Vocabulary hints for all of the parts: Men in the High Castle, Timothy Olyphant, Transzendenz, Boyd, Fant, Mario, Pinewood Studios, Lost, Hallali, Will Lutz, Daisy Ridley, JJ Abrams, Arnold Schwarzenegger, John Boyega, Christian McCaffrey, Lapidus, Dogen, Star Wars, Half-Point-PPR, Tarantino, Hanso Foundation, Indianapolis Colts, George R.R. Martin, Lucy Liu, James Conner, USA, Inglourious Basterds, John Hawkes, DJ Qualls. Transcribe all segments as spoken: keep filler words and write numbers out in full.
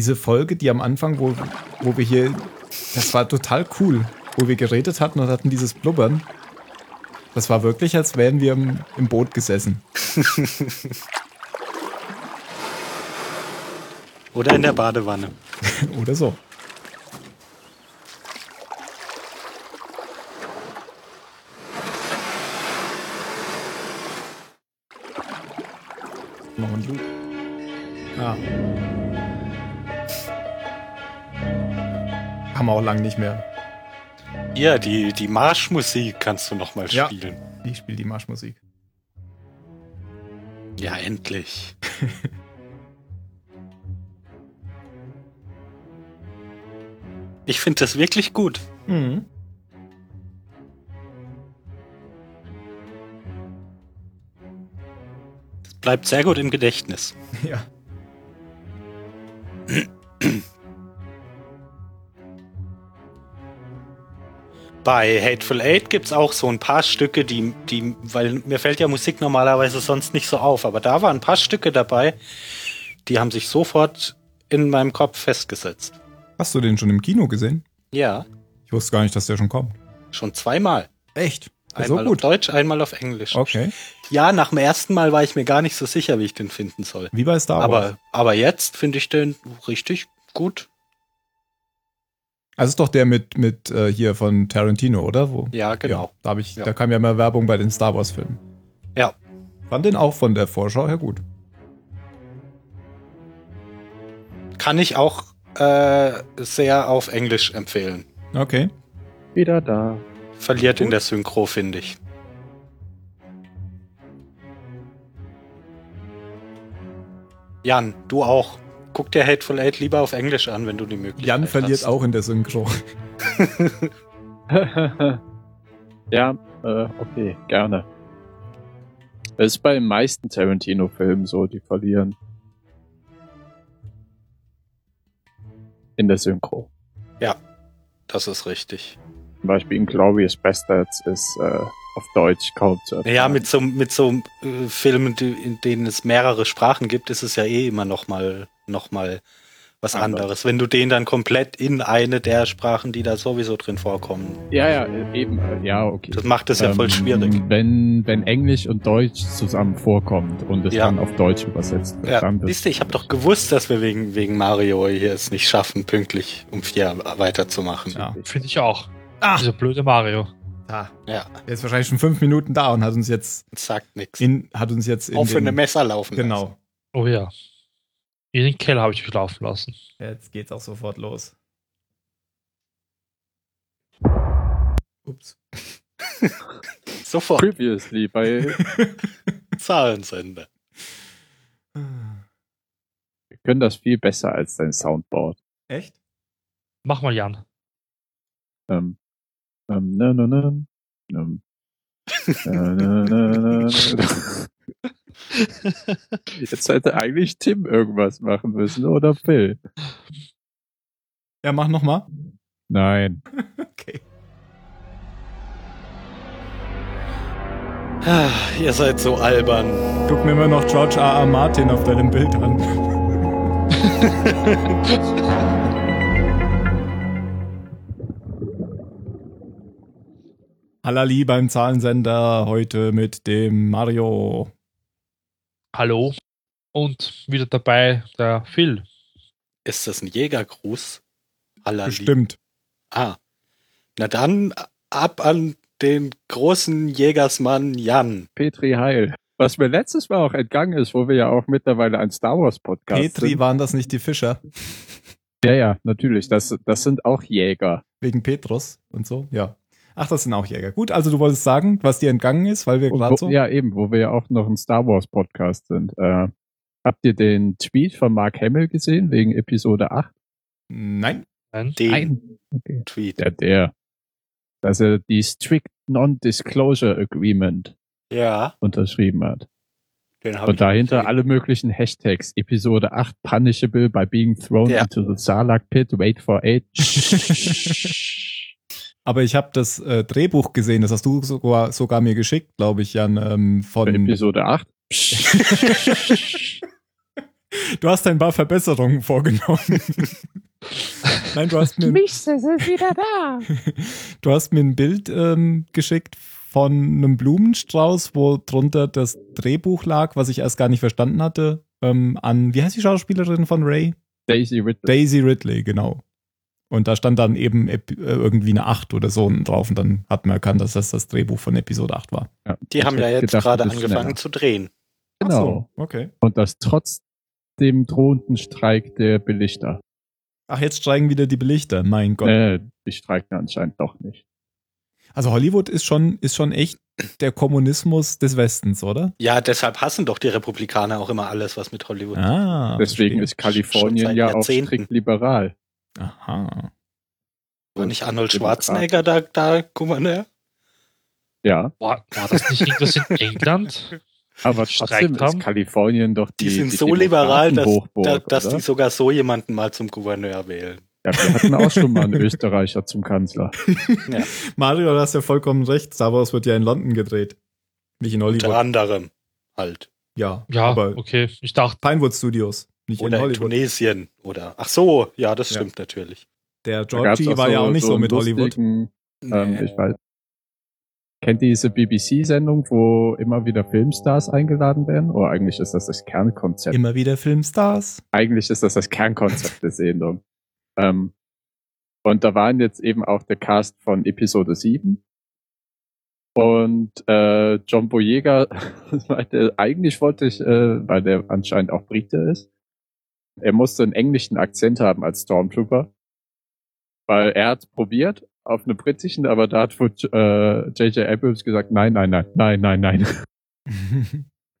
diese Folge, die am Anfang, wo, wo wir hier, das war total cool, wo wir geredet hatten und hatten dieses Blubbern. Das war wirklich, als wären wir im, im Boot gesessen. Oder in der Badewanne. Oder so. Noch ein Loop. Ah. Haben wir auch lang nicht mehr. Ja, die, die Marschmusik kannst du nochmal ja, spielen. Ich spiele die Marschmusik. Ja, endlich. Ich finde das wirklich gut. Mhm. Das bleibt sehr gut im Gedächtnis. Ja. Bei Hateful Eight gibt es auch so ein paar Stücke, die, die, weil mir fällt ja Musik normalerweise sonst nicht so auf, aber da waren ein paar Stücke dabei, die haben sich sofort in meinem Kopf festgesetzt. Hast du den schon im Kino gesehen? Ja. Ich wusste gar nicht, dass der schon kommt. Schon zweimal. Echt? Also einmal gut. Auf Deutsch, einmal auf Englisch. Okay. Ja, nach dem ersten Mal war ich mir gar nicht so sicher, wie ich den finden soll. Wie bei Star Wars. Aber, aber jetzt finde ich den richtig gut. Also ist doch der mit, mit äh, hier von Tarantino, oder? Wo, ja, genau. Ja, da, hab ich, ja. da kam ja mal Werbung bei den Star Wars Filmen. Ja. Fand den auch von der Vorschau her gut. Kann ich auch äh, sehr auf Englisch empfehlen. Okay. Wieder da. Verliert gut. in der Synchro, finde ich. Jan, du auch. Guck dir Hateful Eight lieber auf Englisch an, wenn du die Möglichkeit hast. Jan verliert hast. Auch in der Synchro. Ja, äh, okay, gerne. Das ist bei den meisten Tarantino-Filmen so, die verlieren. In der Synchro. Ja, das ist richtig. Zum Beispiel Inglourious Basterds ist äh, auf Deutsch kaum zu erfahren. Ja, mit so, mit so äh, Filmen, die, in denen es mehrere Sprachen gibt, ist es ja eh immer noch mal noch mal was anderes. anderes. Wenn du den dann komplett in eine der Sprachen, die da sowieso drin vorkommen. Ja, ja, eben. Ja, okay. Das macht es ähm, ja voll schwierig. Wenn, wenn Englisch und Deutsch zusammen vorkommt und es ja. dann auf Deutsch übersetzt wird. Ja, siehst du, ich habe doch gewusst, dass wir wegen, wegen Mario hier es nicht schaffen, pünktlich um vier weiterzumachen. Ja, finde ich auch. Ah. Dieser blöde Mario. Ah. Ja. Der ist wahrscheinlich schon fünf Minuten da und hat uns jetzt... Sagt nichts. Hat uns jetzt... Offene Messer laufen lassen. Genau. Oh ja. In den Keller habe ich mich laufen lassen. Jetzt geht's auch sofort los. Ups. Sofort. Previously bei Zahlensender. Wir können das viel besser als dein Soundboard. Echt? Mach mal, Jan. Ähm. Ähm, na, na, na. Ähm. na, na, na, na. Jetzt hätte eigentlich Tim irgendwas machen müssen, oder Phil? Ja, mach nochmal. Nein. Okay. Ach, ihr seid so albern. Guck mir immer noch George R R. Martin auf deinem Bild an. Hallali beim Zahlensender, heute mit dem Mario. Hallo. Und wieder dabei der Phil. Ist das ein Jägergruß? Hallali. Bestimmt. Ah. Na dann ab an den großen Jägersmann Jan. Petri Heil. Was mir letztes Mal auch entgangen ist, wo wir ja auch mittlerweile ein Star Wars Podcast Petri, sind. Petri, waren das nicht die Fischer? Ja, ja, natürlich. Das, das sind auch Jäger. Wegen Petrus und so, ja. Ach, das sind auch Jäger. Gut, also du wolltest sagen, was dir entgangen ist, weil wir gerade so... Ja, eben, wo wir ja auch noch ein Star Wars Podcast sind. Äh, habt ihr den Tweet von Mark Hamill gesehen, wegen Episode acht? Nein. Nein. Den okay. Tweet. Ja, der. Dass er die Strict Non-Disclosure Agreement ja. unterschrieben hat. Den hab Und dahinter alle möglichen Hashtags. Episode acht, punishable by being thrown ja. into the Sarlacc pit, wait for eight. Aber ich habe das äh, Drehbuch gesehen, das hast du sogar, sogar mir geschickt, glaube ich, Jan, ähm, von... Episode acht? Du hast ein paar Verbesserungen vorgenommen. Nein, du hast mir. Mich sind wieder da. Du hast mir ein Bild ähm, geschickt von einem Blumenstrauß, wo drunter das Drehbuch lag, was ich erst gar nicht verstanden hatte. Ähm, an, wie heißt die Schauspielerin von Ray? Daisy Ridley. Daisy Ridley, genau. Und da stand dann eben irgendwie eine acht oder so drauf und dann hat man erkannt, dass das das Drehbuch von Episode acht war. Ja, die haben ja jetzt gedacht, gerade angefangen schneller. zu drehen. Genau. So, okay. Und das trotz dem drohenden Streik der Belichter. Ach, jetzt streiken wieder die Belichter, mein Gott. Äh, die streiken anscheinend doch nicht. Also Hollywood ist schon, ist schon echt der Kommunismus des Westens, oder? Ja, deshalb hassen doch die Republikaner auch immer alles, was mit Hollywood ist. Ah, deswegen verstehe. Ist Kalifornien ja auch strikt liberal. Aha. War nicht Arnold Schwarzenegger da, da Gouverneur? Ja. Boah, war das nicht irgendwas in England? Aber trotzdem ist Kalifornien doch die Die sind die so liberal, dass, da, dass die sogar so jemanden mal zum Gouverneur wählen. Ja, wir hatten auch schon mal einen Österreicher zum Kanzler. Ja. Mario, du hast ja vollkommen recht. Star Wars wird ja in London gedreht. Nicht in Hollywood. Unter anderem halt. Ja, ja, aber okay. Ich dachte Pinewood Studios. Nicht oder in Hollywood. Tunesien. Oder, ach so, ja, das stimmt ja. natürlich. Der Georgie war so, ja auch nicht so, so mit Hollywood. Ähm, nee. Ich weiß. Kennt ihr diese B B C-Sendung, wo immer wieder Filmstars eingeladen werden? Oder eigentlich ist das das Kernkonzept. Immer wieder Filmstars? Eigentlich ist das das Kernkonzept der Sendung. Ähm, und da waren jetzt eben auch der Cast von Episode sieben. Und äh, John Boyega, eigentlich wollte ich, äh, weil der anscheinend auch Brite ist, er musste einen englischen Akzent haben als Stormtrooper, weil er hat probiert auf eine britischen, aber da hat äh, J J Abrams gesagt, nein, nein, nein, nein, nein, nein.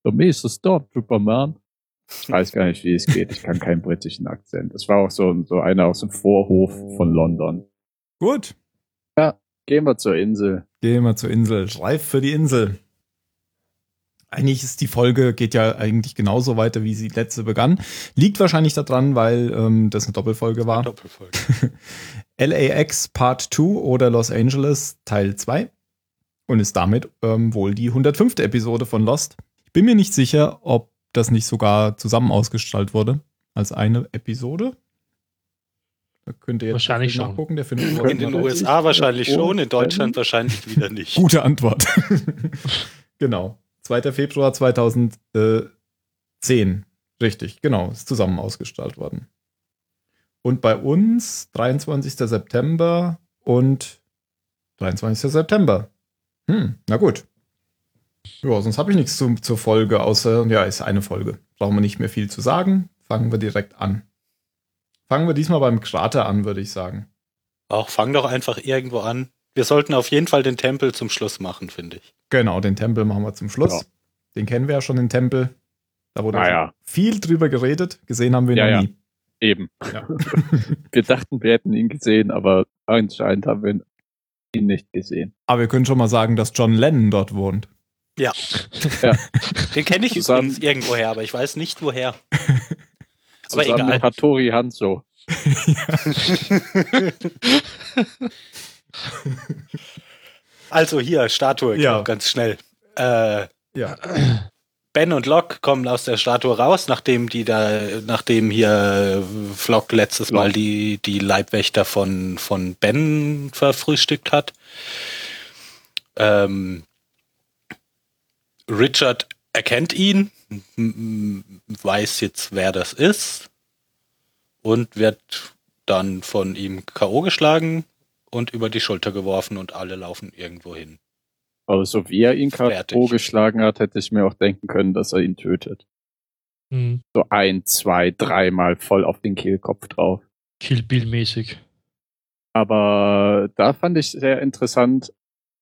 So, me ist der Stormtrooper, man. Ich weiß gar nicht, wie es geht. Ich kann keinen britischen Akzent. Das war auch so, so einer aus dem Vorhof von London. Gut. Ja, gehen wir zur Insel. Gehen wir zur Insel. Schreib für die Insel. Eigentlich ist die Folge, geht ja eigentlich genauso weiter, wie sie letzte begann. Liegt wahrscheinlich daran, weil ähm, das eine Doppelfolge war. Eine Doppelfolge. L A X Part zwei oder Los Angeles Teil zwei. Und ist damit ähm, wohl die hundertfünfte Episode von Lost. Ich bin mir nicht sicher, ob das nicht sogar zusammen ausgestrahlt wurde als eine Episode. Da könnt ihr jetzt wahrscheinlich nachgucken. Der findet in den U S A wahrscheinlich schon, in Deutschland wahrscheinlich wieder nicht. Gute Antwort. Genau. zweiter Februar zweitausendzehn. Richtig, genau. Ist zusammen ausgestrahlt worden. Und bei uns dreiundzwanzigster September und dreiundzwanzigster September. Hm, na gut. Ja, sonst habe ich nichts zu, zur Folge, außer, ja, ist eine Folge. Brauchen wir nicht mehr viel zu sagen. Fangen wir direkt an. Fangen wir diesmal beim Krater an, würde ich sagen. Auch fang doch einfach irgendwo an. Wir sollten auf jeden Fall den Tempel zum Schluss machen, finde ich. Genau, den Tempel machen wir zum Schluss. Ja. Den kennen wir ja schon, den Tempel. Da wurde naja. viel drüber geredet. Gesehen haben wir ihn ja, noch nie. Ja. Eben. Ja. Wir dachten, wir hätten ihn gesehen, aber anscheinend haben wir ihn nicht gesehen. Aber wir können schon mal sagen, dass John Lennon dort wohnt. Ja. ja. Den kenne ich übrigens irgendwoher, aber ich weiß nicht woher. Aber egal. Mit Hattori Hanzo. Also hier, Statue, ja. ganz schnell. Äh, ja. Ben und Locke kommen aus der Statue raus, nachdem die da, nachdem hier Flock letztes Mal die, die Leibwächter von, von Ben verfrühstückt hat. Ähm, Richard erkennt ihn, weiß jetzt, wer das ist und wird dann von ihm K O geschlagen und über die Schulter geworfen und alle laufen irgendwo hin. Aber so wie er ihn K O geschlagen hat, hätte ich mir auch denken können, dass er ihn tötet. Hm. So ein, zwei, dreimal voll auf den Kehlkopf drauf. Kill Bill-mäßig. Aber da fand ich sehr interessant,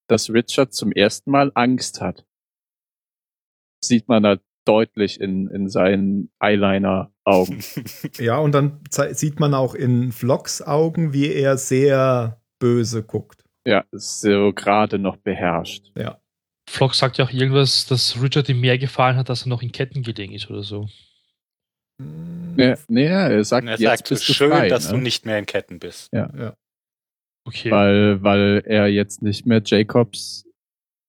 dass Richard zum ersten Mal Angst hat. Sieht man halt deutlich in, in seinen Eyeliner-Augen. Ja, und dann ze- sieht man auch in Vlogs Augen, wie er sehr böse guckt. Ja, so gerade noch beherrscht. Ja. Vlog sagt ja auch irgendwas, dass Richard ihm mehr gefallen hat, dass er noch in Ketten gelegen ist oder so. Ja, nee, er sagt, er jetzt sagt, bist du schön, frei, dass ne? du nicht mehr in Ketten bist. Ja, ja. Okay. Weil, weil er jetzt nicht mehr Jacobs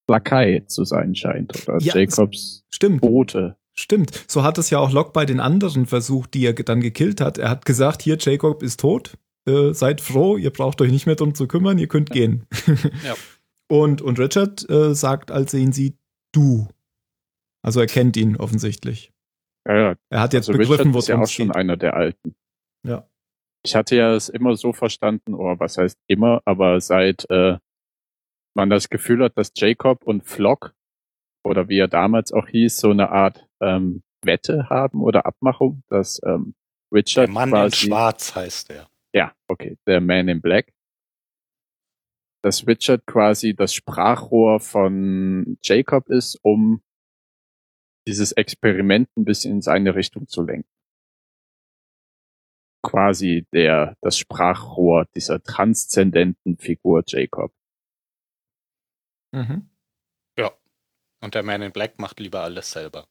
Lakai zu sein scheint. Oder ja, Jacobs Bote. Stimmt. So hat es ja auch Locke bei den anderen versucht, die er dann gekillt hat. Er hat gesagt, hier, Jacob ist tot, äh, seid froh, ihr braucht euch nicht mehr drum zu kümmern, ihr könnt ja. gehen. Ja. Und, und Richard äh, sagt, als er ihn sieht, du. Also er kennt ihn offensichtlich. Ja, ja. Er hat jetzt also begriffen, wo es ja auch schon geht. Einer der Alten. Ja. Ich hatte ja es immer so verstanden, oder was heißt immer, aber seit äh, man das Gefühl hat, dass Jacob und Flock, oder wie er damals auch hieß, so eine Art ähm, Wette haben oder Abmachung, dass ähm, Richard der Mann quasi, in Schwarz heißt er. Ja, okay, der Man in Black. Dass Richard quasi das Sprachrohr von Jacob ist, um dieses Experiment ein bisschen in seine Richtung zu lenken. Quasi der das Sprachrohr dieser transzendenten Figur Jacob. Mhm. Ja. Und der Man in Black macht lieber alles selber.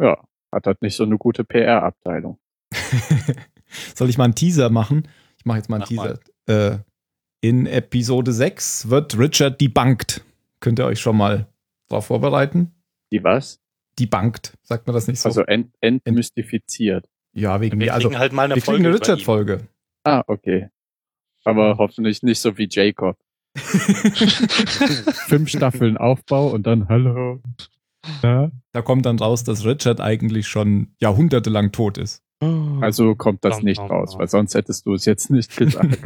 Ja, hat halt nicht so eine gute P R-Abteilung. Soll ich mal einen Teaser machen? Ich mache jetzt mal einen Mach Teaser. Äh, in Episode sechs wird Richard debunked. Könnt ihr euch schon mal drauf vorbereiten? Die was? Debunked, sagt man das nicht so? Also ent- entmystifiziert. Ja, wegen mir. Wir kriegen also, halt mal eine wir Folge. Wir kriegen eine Richard-Folge. Ah, okay. Aber mhm. hoffentlich nicht so wie Jacob. Fünf Staffeln Aufbau und dann Hallo. Ja. Da kommt dann raus, dass Richard eigentlich schon jahrhundertelang tot ist. Also kommt das nicht raus, weil sonst hättest du es jetzt nicht gesagt.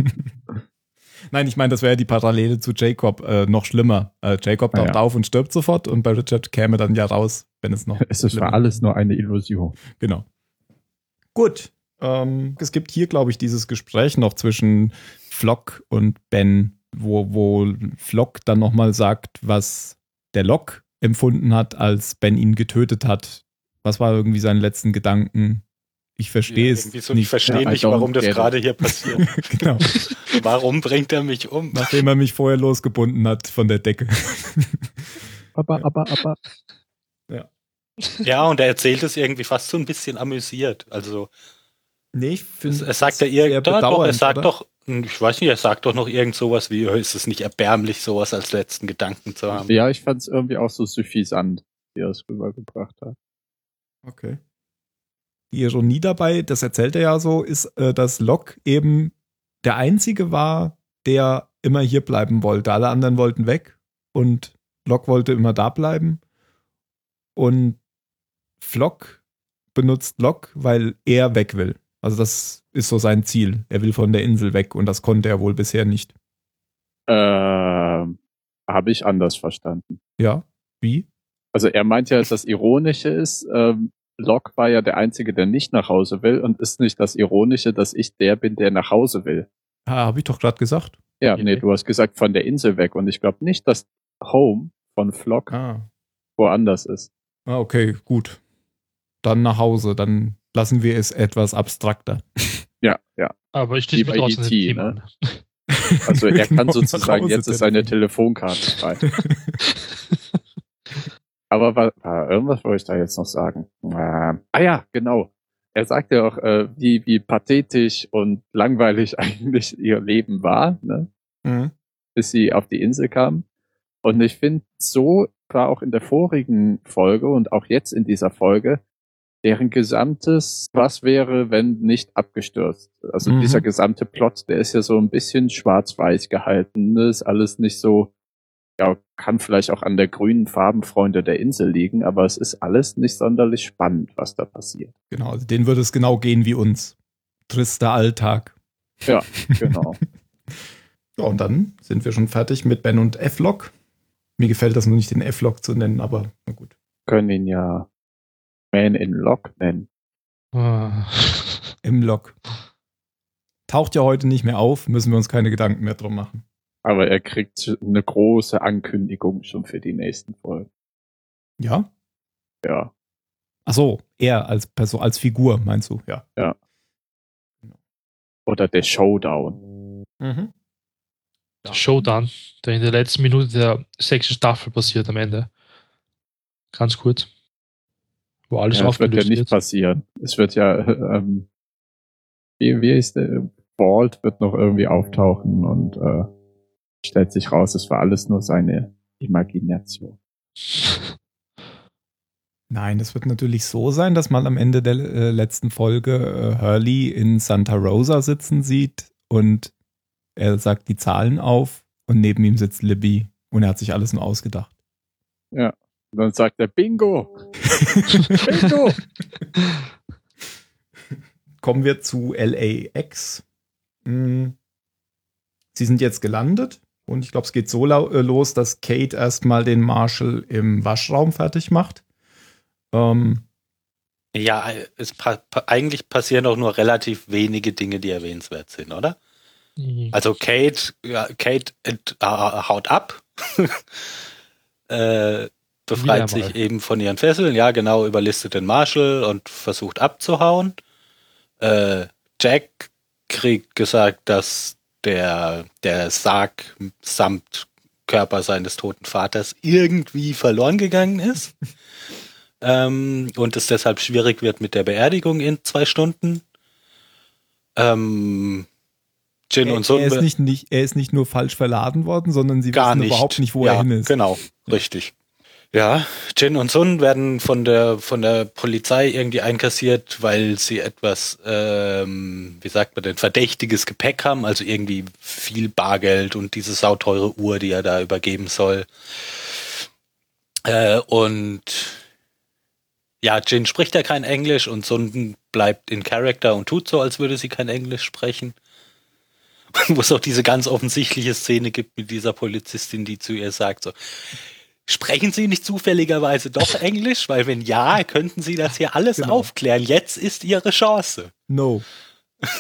Nein, ich meine, das wäre ja die Parallele zu Jacob äh, noch schlimmer. Äh, Jacob taucht ah, ja. auf und stirbt sofort und bei Richard käme dann ja raus, wenn es noch... Es ist war alles nur eine Illusion. Genau. Gut. Ähm, es gibt hier, glaube ich, dieses Gespräch noch zwischen Flock und Ben, wo, wo Flock dann nochmal sagt, was der Locke empfunden hat, als Ben ihn getötet hat. Was war irgendwie seinen letzten Gedanken? Ich verstehe ja, es so nicht. Ich verstehe nicht, warum das gerade hier passiert. Genau. Warum bringt er mich um? Nachdem er mich vorher losgebunden hat von der Decke. aber, aber, aber. Ja. Ja, und er erzählt es irgendwie fast so ein bisschen amüsiert. Also, nee, ich finde, er sagt ja eher bedauernd, er sagt oder? Doch, ich weiß nicht, er sagt doch noch irgend sowas wie, ist es nicht erbärmlich, sowas als letzten Gedanken zu haben. Ja, ich fand es irgendwie auch so süffisant, wie er es rübergebracht hat. Okay. Die Ironie dabei, das erzählt er ja so, ist, dass Locke eben der Einzige war, der immer hier bleiben wollte. Alle anderen wollten weg und Locke wollte immer da bleiben. Und Flock benutzt Locke, weil er weg will. Also das ist so sein Ziel. Er will von der Insel weg und das konnte er wohl bisher nicht. Äh, habe ich anders verstanden. Ja, wie? Also er meint ja, dass das Ironische ist, ähm, Locke war ja der Einzige, der nicht nach Hause will und ist nicht das Ironische, dass ich der bin, der nach Hause will. Ah, habe ich doch gerade gesagt. Ja, okay. Nee, du hast gesagt, von der Insel weg und ich glaube nicht, dass Home von Flock ah. woanders ist. Ah, okay, gut. Dann nach Hause, dann lassen wir es etwas abstrakter. Ja, ja. Aber ich stehe mit draußen im Thema. Ne? Also er kann sozusagen, jetzt ist seine Telefonkarte frei. Aber war, war, irgendwas wollte ich da jetzt noch sagen. Ähm, ah ja, genau. Er sagt ja auch, äh, wie, wie pathetisch und langweilig eigentlich ihr Leben war, ne? Mhm. Bis sie auf die Insel kamen. Und ich finde, so war auch in der vorigen Folge und auch jetzt in dieser Folge deren gesamtes Was wäre, wenn nicht abgestürzt. Also mhm. dieser gesamte Plot, der ist ja so ein bisschen schwarz-weiß gehalten. Ne? Ist alles nicht so... Ja, kann vielleicht auch an der grünen Farbenfreunde der Insel liegen, aber es ist alles nicht sonderlich spannend, was da passiert. Genau, also denen würde es genau gehen wie uns. Trister Alltag. Ja, genau. Ja, und dann sind wir schon fertig mit Ben und F-Log. Mir gefällt das nur nicht, den F-Log zu nennen, aber na gut. Können ihn ja Man in Log nennen. Im Log. Taucht ja heute nicht mehr auf, müssen wir uns keine Gedanken mehr drum machen. Aber er kriegt eine große Ankündigung schon für die nächsten Folgen. Ja? Ja. Ach so, er als Person, als Figur, meinst du? Ja. Ja. Oder der Showdown. Mhm. Der Showdown, der in der letzten Minute der sechsten Staffel passiert am Ende. Ganz kurz. Wo alles ja, aufgelöst wird. Das wird ja nicht passieren. Es wird ja, ähm, wie, wie ist der? Bald wird noch irgendwie auftauchen und, äh, stellt sich raus, es war alles nur seine Imagination. Nein, das wird natürlich so sein, dass man am Ende der äh, letzten Folge äh, Hurley in Santa Rosa sitzen sieht und er sagt die Zahlen auf und neben ihm sitzt Libby und er hat sich alles nur ausgedacht. Ja, und dann sagt er Bingo! Bingo! Kommen wir zu L A X. Mhm. Sie sind jetzt gelandet und ich glaube, es geht so lau- los, dass Kate erstmal den Marshall im Waschraum fertig macht. Ähm, ja, es pa- pa- eigentlich passieren auch nur relativ wenige Dinge, die erwähnenswert sind, oder? Mhm. Also Kate, ja, Kate äh, haut ab, äh, befreit sich eben von ihren Fesseln, ja genau, überlistet den Marshall und versucht abzuhauen. Äh, Jack kriegt gesagt, dass der, der Sarg samt Körper seines toten Vaters irgendwie verloren gegangen ist. Ähm, und es deshalb schwierig wird mit der Beerdigung in zwei Stunden. Ähm, Jin er, und Sun. Er ist nicht, nicht, er ist nicht nur falsch verladen worden, sondern sie wissen nicht. Überhaupt nicht, wo ja, er hin ist. Genau, richtig. Ja, Jin und Sun werden von der, von der Polizei irgendwie einkassiert, weil sie etwas, ähm, wie sagt man denn, verdächtiges Gepäck haben, also irgendwie viel Bargeld und diese sauteure Uhr, die er da übergeben soll. Äh, und ja, Jin spricht ja kein Englisch und Sun bleibt in Character und tut so, als würde sie kein Englisch sprechen. Wo es auch diese ganz offensichtliche Szene gibt mit dieser Polizistin, die zu ihr sagt so, sprechen Sie nicht zufälligerweise doch Englisch? Weil wenn ja, könnten Sie das hier alles genau. aufklären. Jetzt ist Ihre Chance. No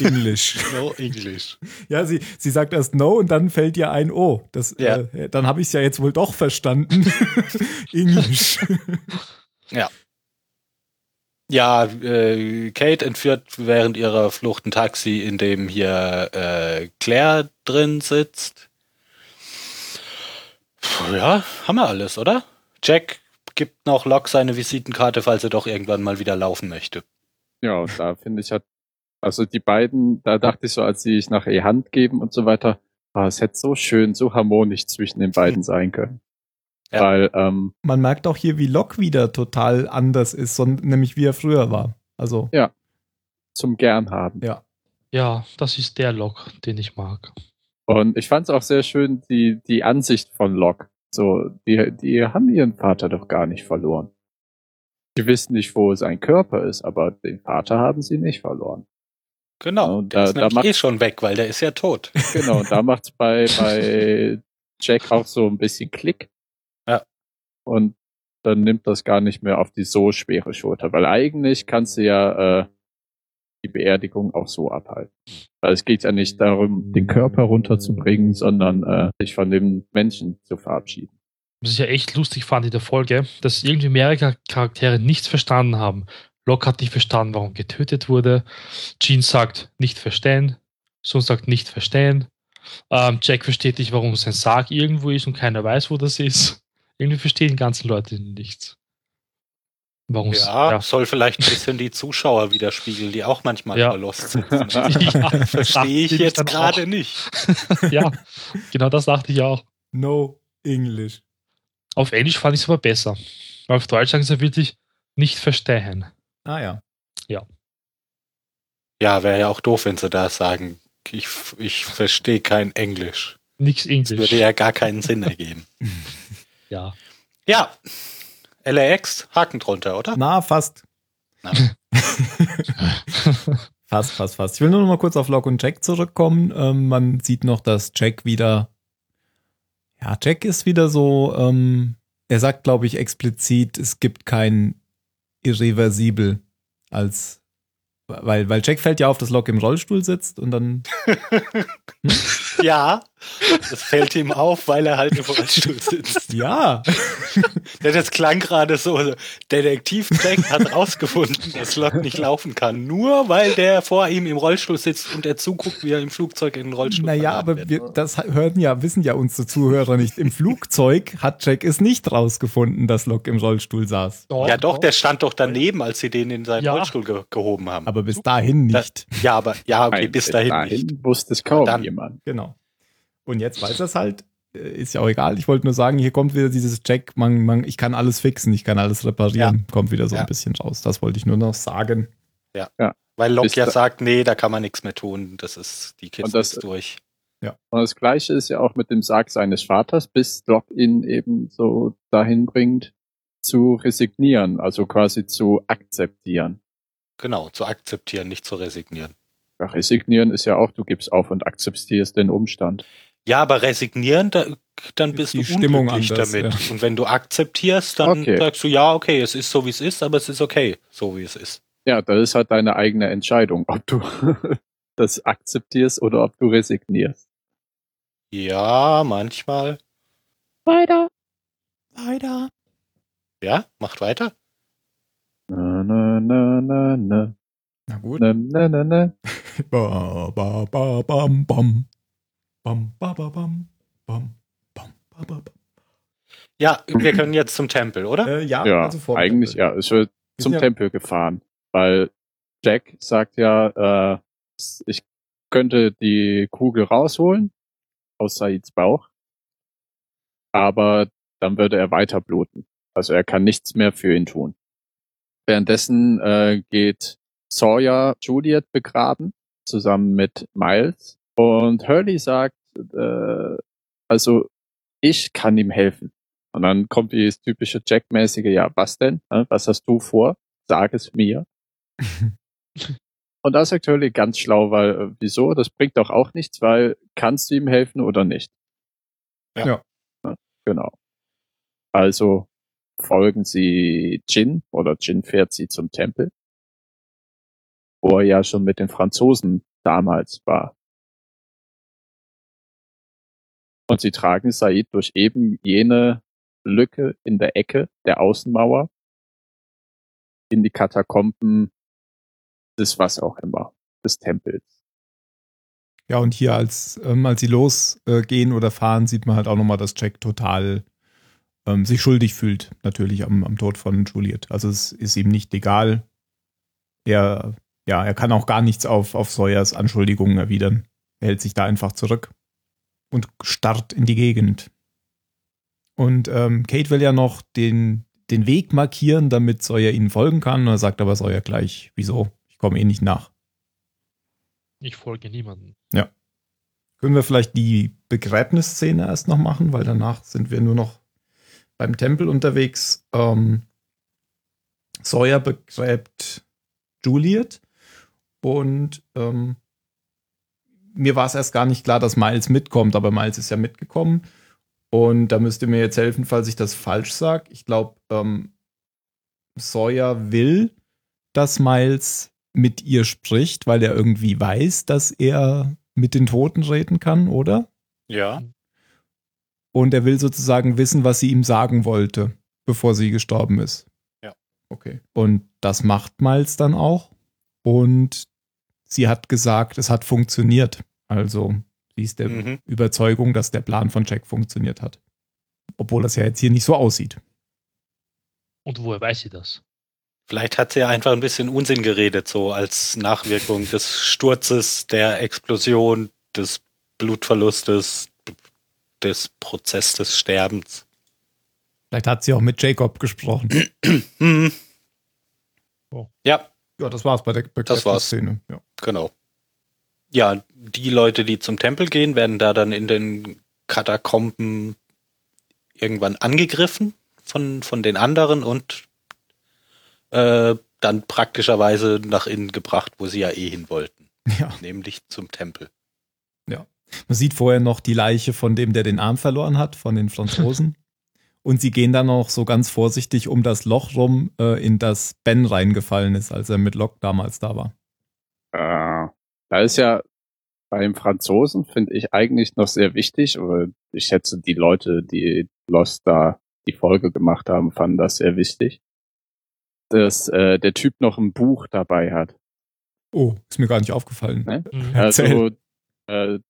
English. No English. Ja, sie, sie sagt erst No und dann fällt ihr ein Oh. Das, ja. äh, dann habe ich es ja jetzt wohl doch verstanden. Englisch. Ja. Ja, äh, Kate entführt während ihrer Flucht ein Taxi, in dem hier äh, Claire drin sitzt. Puh, ja, haben wir alles, oder? Jack gibt noch Locke seine Visitenkarte, falls er doch irgendwann mal wieder laufen möchte. Ja, da finde ich, hat also die beiden, da dachte ich so, als sie sich nachher ihr Hand geben und so weiter, oh, es hätte so schön, so harmonisch zwischen den beiden sein können. Ja. Weil, ähm, man merkt auch hier, wie Locke wieder total anders ist, sondern, nämlich wie er früher war. Also ja, zum gern haben. Ja, ja, das ist der Locke, den ich mag. Und ich fand es auch sehr schön, die, die Ansicht von Locke. So, die, die haben ihren Vater doch gar nicht verloren. Die wissen nicht, wo sein Körper ist, aber den Vater haben sie nicht verloren. Genau, und der da, ist nämlich da macht, eh schon weg, weil der ist ja tot. Genau, und da macht's bei, bei Jack auch so ein bisschen Klick. Und dann nimmt das gar nicht mehr auf die so schwere Schulter. Weil eigentlich kannst du ja äh, die Beerdigung auch so abhalten. Weil es geht ja nicht darum, den Körper runterzubringen, sondern äh, sich von dem Menschen zu verabschieden. Was ich ja echt lustig fand in der Folge, dass irgendwie mehrere Charaktere nichts verstanden haben. Locke hat nicht verstanden, warum getötet wurde. Jean sagt, nicht verstehen. Sun sagt, nicht verstehen. Ähm, Jack versteht nicht, warum sein Sarg irgendwo ist und keiner weiß, wo das ist. Irgendwie verstehen die ganzen Leute nichts. Warum? Ja, ja, soll vielleicht ein bisschen die Zuschauer widerspiegeln, die auch manchmal ja. Lost sind. Ja, verstehe ich jetzt gerade nicht. Ja, genau das dachte ich auch. No English. Auf Englisch fand ich es aber besser. Weil auf Deutsch sagen sie wirklich nicht verstehen. Ah ja. Ja. Ja, wäre ja auch doof, wenn sie da sagen, ich, ich verstehe kein Englisch. Nichts Englisch. Das würde ja gar keinen Sinn ergeben. Ja. Ja, L A X, Haken drunter, oder? Na, fast. Na. fast, fast, fast. Ich will nur noch mal kurz auf Locke und Jack zurückkommen. Ähm, man sieht noch, dass Jack wieder, ja, Jack ist wieder so, ähm, er sagt, glaube ich, explizit, es gibt kein Irreversibel als, weil, weil Jack fällt ja auf, dass Locke im Rollstuhl sitzt und dann... Hm? Ja, das fällt ihm auf, weil er halt im Rollstuhl sitzt. Ja. Das klang gerade so, Detektiv Jack hat rausgefunden, dass Locke nicht laufen kann, nur weil der vor ihm im Rollstuhl sitzt und er zuguckt, wie er im Flugzeug in den Rollstuhl Naja, aber wir, das hören ja, wissen ja unsere Zuhörer nicht. Im Flugzeug hat Jack es nicht rausgefunden, dass Locke im Rollstuhl saß. Doch, ja doch, doch, der stand doch daneben, als sie den in seinen ja. Rollstuhl ge- gehoben haben. Aber bis dahin nicht. Da, ja, aber ja, okay, Nein, bis dahin, dahin nicht. Wusste es kaum dann, jemand. Genau. Und jetzt weiß er es halt, ist ja auch egal. Ich wollte nur sagen, hier kommt wieder dieses Jack, man, man, ich kann alles fixen, ich kann alles reparieren. Ja. Kommt wieder so ja. ein bisschen raus. Das wollte ich nur noch sagen. Ja, ja. Weil Locke ja sagt, nee, da kann man nichts mehr tun. Das ist, die Kids sind durch. Ja. Und das Gleiche ist ja auch mit dem Sarg seines Vaters, bis Locke ihn eben so dahin bringt, zu resignieren, also quasi zu akzeptieren. Genau, zu akzeptieren, nicht zu resignieren. Ja, resignieren ist ja auch, du gibst auf und akzeptierst den Umstand. Ja, aber resignieren, da, dann bist du unglücklich damit. Ja. Und wenn du akzeptierst, dann okay. sagst du, ja, okay, es ist so, wie es ist, aber es ist okay, so wie es ist. Ja, das ist halt deine eigene Entscheidung, ob du das akzeptierst oder ob du resignierst. Ja, manchmal. Weiter. Weiter. Ja, macht weiter. Na, na, na, na, na. Na gut. Na, na, na, na. Ba, ba, ba, bam, bam. Bam, ba, ba, bam. Bam, bam, ba, ba, bam. Ja, wir können jetzt zum Tempel, oder? Äh, ja, ja also vor eigentlich, Tempel. Ja. Ich will zum ja. Tempel gefahren, weil Jack sagt ja, äh, ich könnte die Kugel rausholen aus Saids Bauch, aber dann würde er weiter bluten. Also er kann nichts mehr für ihn tun. Währenddessen äh, geht Sawyer Juliet begraben, zusammen mit Miles. Und Hurley sagt, äh, also ich kann ihm helfen. Und dann kommt dieses typische Jack-mäßige, ja, was denn? Was hast du vor? Sag es mir. Und da sagt Hurley ganz schlau, weil, wieso? Das bringt doch auch nichts, weil kannst du ihm helfen oder nicht? Ja. ja. Genau. Also folgen sie Jin, oder Jin fährt sie zum Tempel, wo er ja schon mit den Franzosen damals war. Und sie tragen Said durch eben jene Lücke in der Ecke der Außenmauer in die Katakomben des was auch immer, des Tempels. Ja, und hier, als, ähm, als sie losgehen äh, oder fahren, sieht man halt auch nochmal, dass Jack total ähm, sich schuldig fühlt, natürlich am, am Tod von Juliet. Also es ist ihm nicht egal. Er, ja, er kann auch gar nichts auf, auf Sawyers Anschuldigungen erwidern. Er hält sich da einfach zurück und starrt in die Gegend. Und ähm, Kate will ja noch den, den Weg markieren, damit Sawyer ihnen folgen kann. Und er sagt aber Sawyer gleich, wieso? Ich komme eh nicht nach. Ich folge niemandem. Ja. Können wir vielleicht die Begräbnisszene erst noch machen, weil danach sind wir nur noch beim Tempel unterwegs. Ähm, Sawyer begräbt Juliet und ähm, mir war es erst gar nicht klar, dass Miles mitkommt, aber Miles ist ja mitgekommen. Und da müsst ihr mir jetzt helfen, falls ich das falsch sage. Ich glaube, ähm, Sawyer will, dass Miles mit ihr spricht, weil er irgendwie weiß, dass er mit den Toten reden kann, oder? Ja. Und er will sozusagen wissen, was sie ihm sagen wollte, bevor sie gestorben ist. Ja. Okay. Und das macht Miles dann auch. Und sie hat gesagt, es hat funktioniert. Also sie ist der mhm. Überzeugung, dass der Plan von Jack funktioniert hat. Obwohl das ja jetzt hier nicht so aussieht. Und woher weiß sie das? Vielleicht hat sie ja einfach ein bisschen Unsinn geredet, so als Nachwirkung des Sturzes, der Explosion, des Blutverlustes, des Prozesses des Sterbens. Vielleicht hat sie auch mit Jacob gesprochen. oh. Ja. Ja, das war's bei der Begräbnisszene. Ja. Genau. Ja, die Leute, die zum Tempel gehen, werden da dann in den Katakomben irgendwann angegriffen von, von den anderen und äh, dann praktischerweise nach innen gebracht, wo sie ja eh hin wollten. Ja. Nämlich zum Tempel. Ja. Man sieht vorher noch die Leiche von dem, der den Arm verloren hat, von den Franzosen. Und sie gehen dann auch so ganz vorsichtig um das Loch rum, äh, in das Ben reingefallen ist, als er mit Locke damals da war. Äh, da ist ja beim Franzosen, finde ich, eigentlich noch sehr wichtig, aber ich schätze, die Leute, die Lost da die Folge gemacht haben, fanden das sehr wichtig, dass äh, der Typ noch ein Buch dabei hat. Oh, ist mir gar nicht aufgefallen. Ne? Mhm. Also, äh,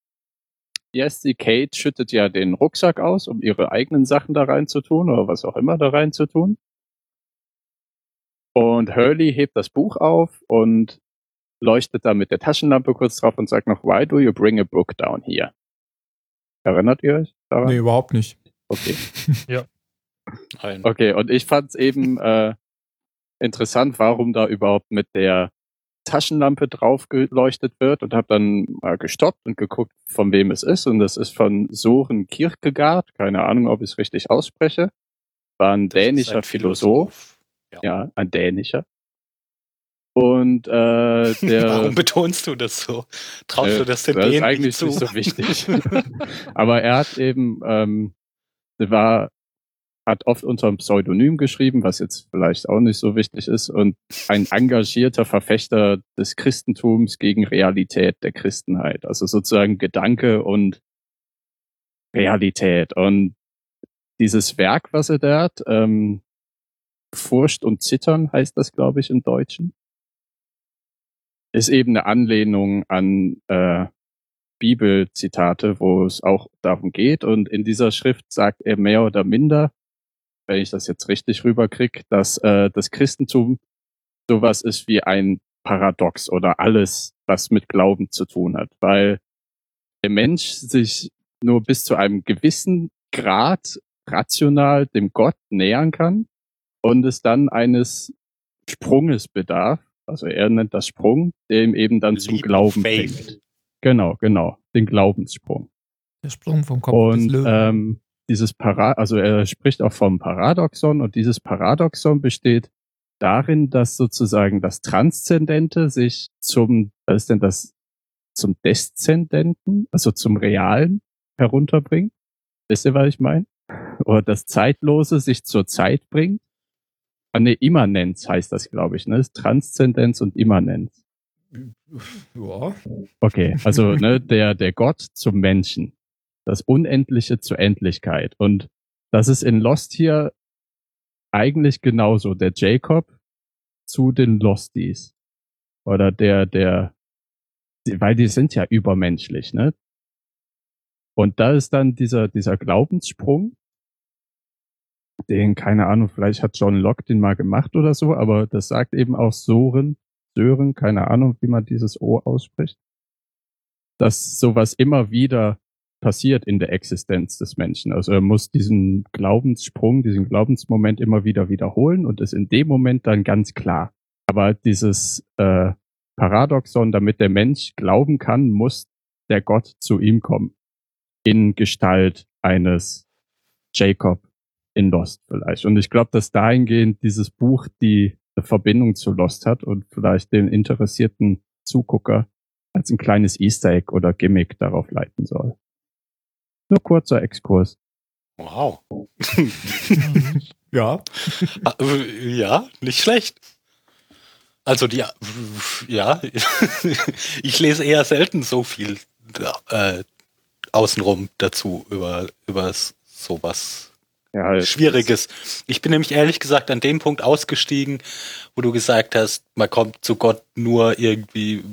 Yes, die Kate schüttet ja den Rucksack aus, um ihre eigenen Sachen da rein zu tun oder was auch immer da rein zu tun. Und Hurley hebt das Buch auf und leuchtet da mit der Taschenlampe kurz drauf und sagt noch, why do you bring a book down here? Erinnert ihr euch? Daran? Nee, überhaupt nicht. Okay. Ja. Nein. Okay, und ich fand es eben äh, interessant, warum da überhaupt mit der Taschenlampe drauf geleuchtet wird, und habe dann mal gestoppt und geguckt, von wem es ist, und das ist von Søren Kierkegaard, keine Ahnung, ob ich es richtig ausspreche, war ein das dänischer ein Philosoph, Philosoph. Ja. ja, ein dänischer. Und äh, der, warum betonst du das so? Traust äh, du das dem Dänen eigentlich zu? Nicht so wichtig. Aber er hat eben, ähm, war hat oft unter einem Pseudonym geschrieben, was jetzt vielleicht auch nicht so wichtig ist, und ein engagierter Verfechter des Christentums gegen Realität der Christenheit. Also sozusagen Gedanke und Realität. Und dieses Werk, was er da hat, ähm, Furcht und Zittern heißt das, glaube ich, im Deutschen, ist eben eine Anlehnung an äh, Bibelzitate, wo es auch darum geht. Und in dieser Schrift sagt er mehr oder minder, wenn ich das jetzt richtig rüberkriege, dass äh, das Christentum sowas ist wie ein Paradox oder alles, was mit Glauben zu tun hat. Weil der Mensch sich nur bis zu einem gewissen Grad rational dem Gott nähern kann und es dann eines Sprunges bedarf, also er nennt das Sprung, der ihm eben dann Leap zum Glauben bringt. Genau, genau, den Glaubenssprung. Der Sprung vom Kopf und, des Löwen. Ähm, Dieses Para- also er spricht auch vom Paradoxon, und dieses Paradoxon besteht darin, dass sozusagen das Transzendente sich zum, was ist denn das, zum Deszendenten, also zum Realen herunterbringt. Wisst ihr, was ich meine? Oder das Zeitlose sich zur Zeit bringt. Ah, ne, Immanenz heißt das, glaube ich, ne? Transzendenz und Immanenz. Ja. Okay, also, ne, der, der Gott zum Menschen. Das Unendliche zur Endlichkeit. Und das ist in Lost hier eigentlich genauso. Der Jacob zu den Losties. Oder der, der, weil die sind ja übermenschlich, ne? Und da ist dann dieser, dieser Glaubenssprung, den, keine Ahnung, vielleicht hat John Locke den mal gemacht oder so, aber das sagt eben auch Søren, Sören, keine Ahnung, wie man dieses O ausspricht, dass sowas immer wieder passiert in der Existenz des Menschen. Also er muss diesen Glaubenssprung, diesen Glaubensmoment immer wieder wiederholen und ist in dem Moment dann ganz klar. Aber dieses äh, Paradoxon, damit der Mensch glauben kann, muss der Gott zu ihm kommen. In Gestalt eines Jacob in Lost vielleicht. Und ich glaube, dass dahingehend dieses Buch die Verbindung zu Lost hat und vielleicht den interessierten Zugucker als ein kleines Easter Egg oder Gimmick darauf leiten soll. Nur kurzer Exkurs. Wow. Ja. Ja, nicht schlecht. Also, die, ja, ich lese eher selten so viel äh, außenrum dazu über, über sowas ja, Schwieriges. Ich bin nämlich ehrlich gesagt an dem Punkt ausgestiegen, wo du gesagt hast, man kommt zu Gott nur irgendwie.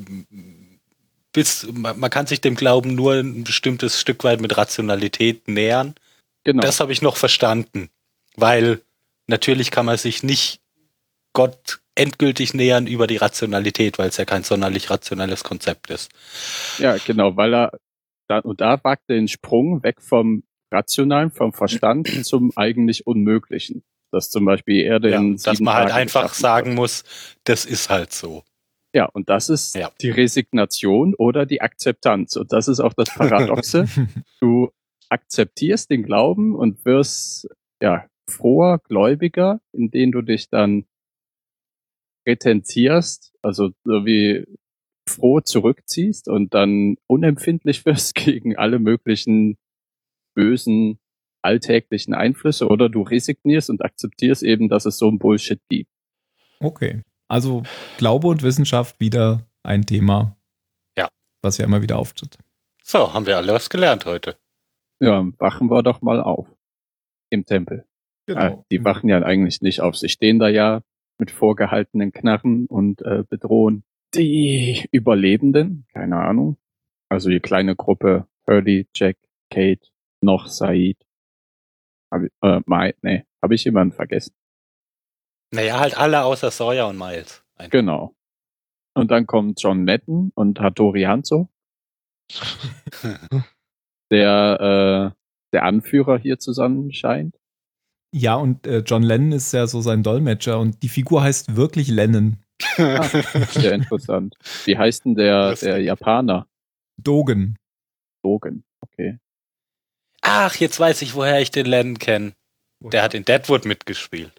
Bis, man kann sich dem Glauben nur ein bestimmtes Stück weit mit Rationalität nähern. Genau. Das habe ich noch verstanden. Weil natürlich kann man sich nicht Gott endgültig nähern über die Rationalität, weil es ja kein sonderlich rationales Konzept ist. Ja, genau, weil er da, und da wagt den Sprung weg vom Rationalen, vom Verstand zum eigentlich Unmöglichen. Dass zum Beispiel Erde ja, in sieben Tagen dass man halt Tagen einfach sagen wird. Muss, das ist halt so. Ja, und das ist ja. die Resignation oder die Akzeptanz. Und das ist auch das Paradoxe. Du akzeptierst den Glauben und wirst ja froher, gläubiger, indem du dich dann retentierst, also so wie froh zurückziehst und dann unempfindlich wirst gegen alle möglichen bösen, alltäglichen Einflüsse. Oder du resignierst und akzeptierst eben, dass es so ein Bullshit gibt. Okay. Also Glaube und Wissenschaft wieder ein Thema, ja, was ja immer wieder auftritt. So, haben wir alle was gelernt heute. Ja, wachen wir doch mal auf im Tempel. Genau. Ah, die wachen ja eigentlich nicht auf. Sie stehen da ja mit vorgehaltenen Knarren und äh, bedrohen die Überlebenden. Keine Ahnung. Also die kleine Gruppe Hurley, Jack, Kate, noch Said. Hab, äh, Mai, nee, habe ich jemanden vergessen? Naja, halt alle außer Sawyer und Miles. Einfach. Genau. Und dann kommen John Lennon und Hattori Hanzo. der äh, der Anführer hier zu sein scheint. Ja, und äh, John Lennon ist ja so sein Dolmetscher und die Figur heißt wirklich Lennon. Ah, sehr interessant. Wie heißt denn der, der Japaner? Dogen. Dogen, okay. Ach, jetzt weiß ich, woher ich den Lennon kenne. Der hat in Deadwood mitgespielt.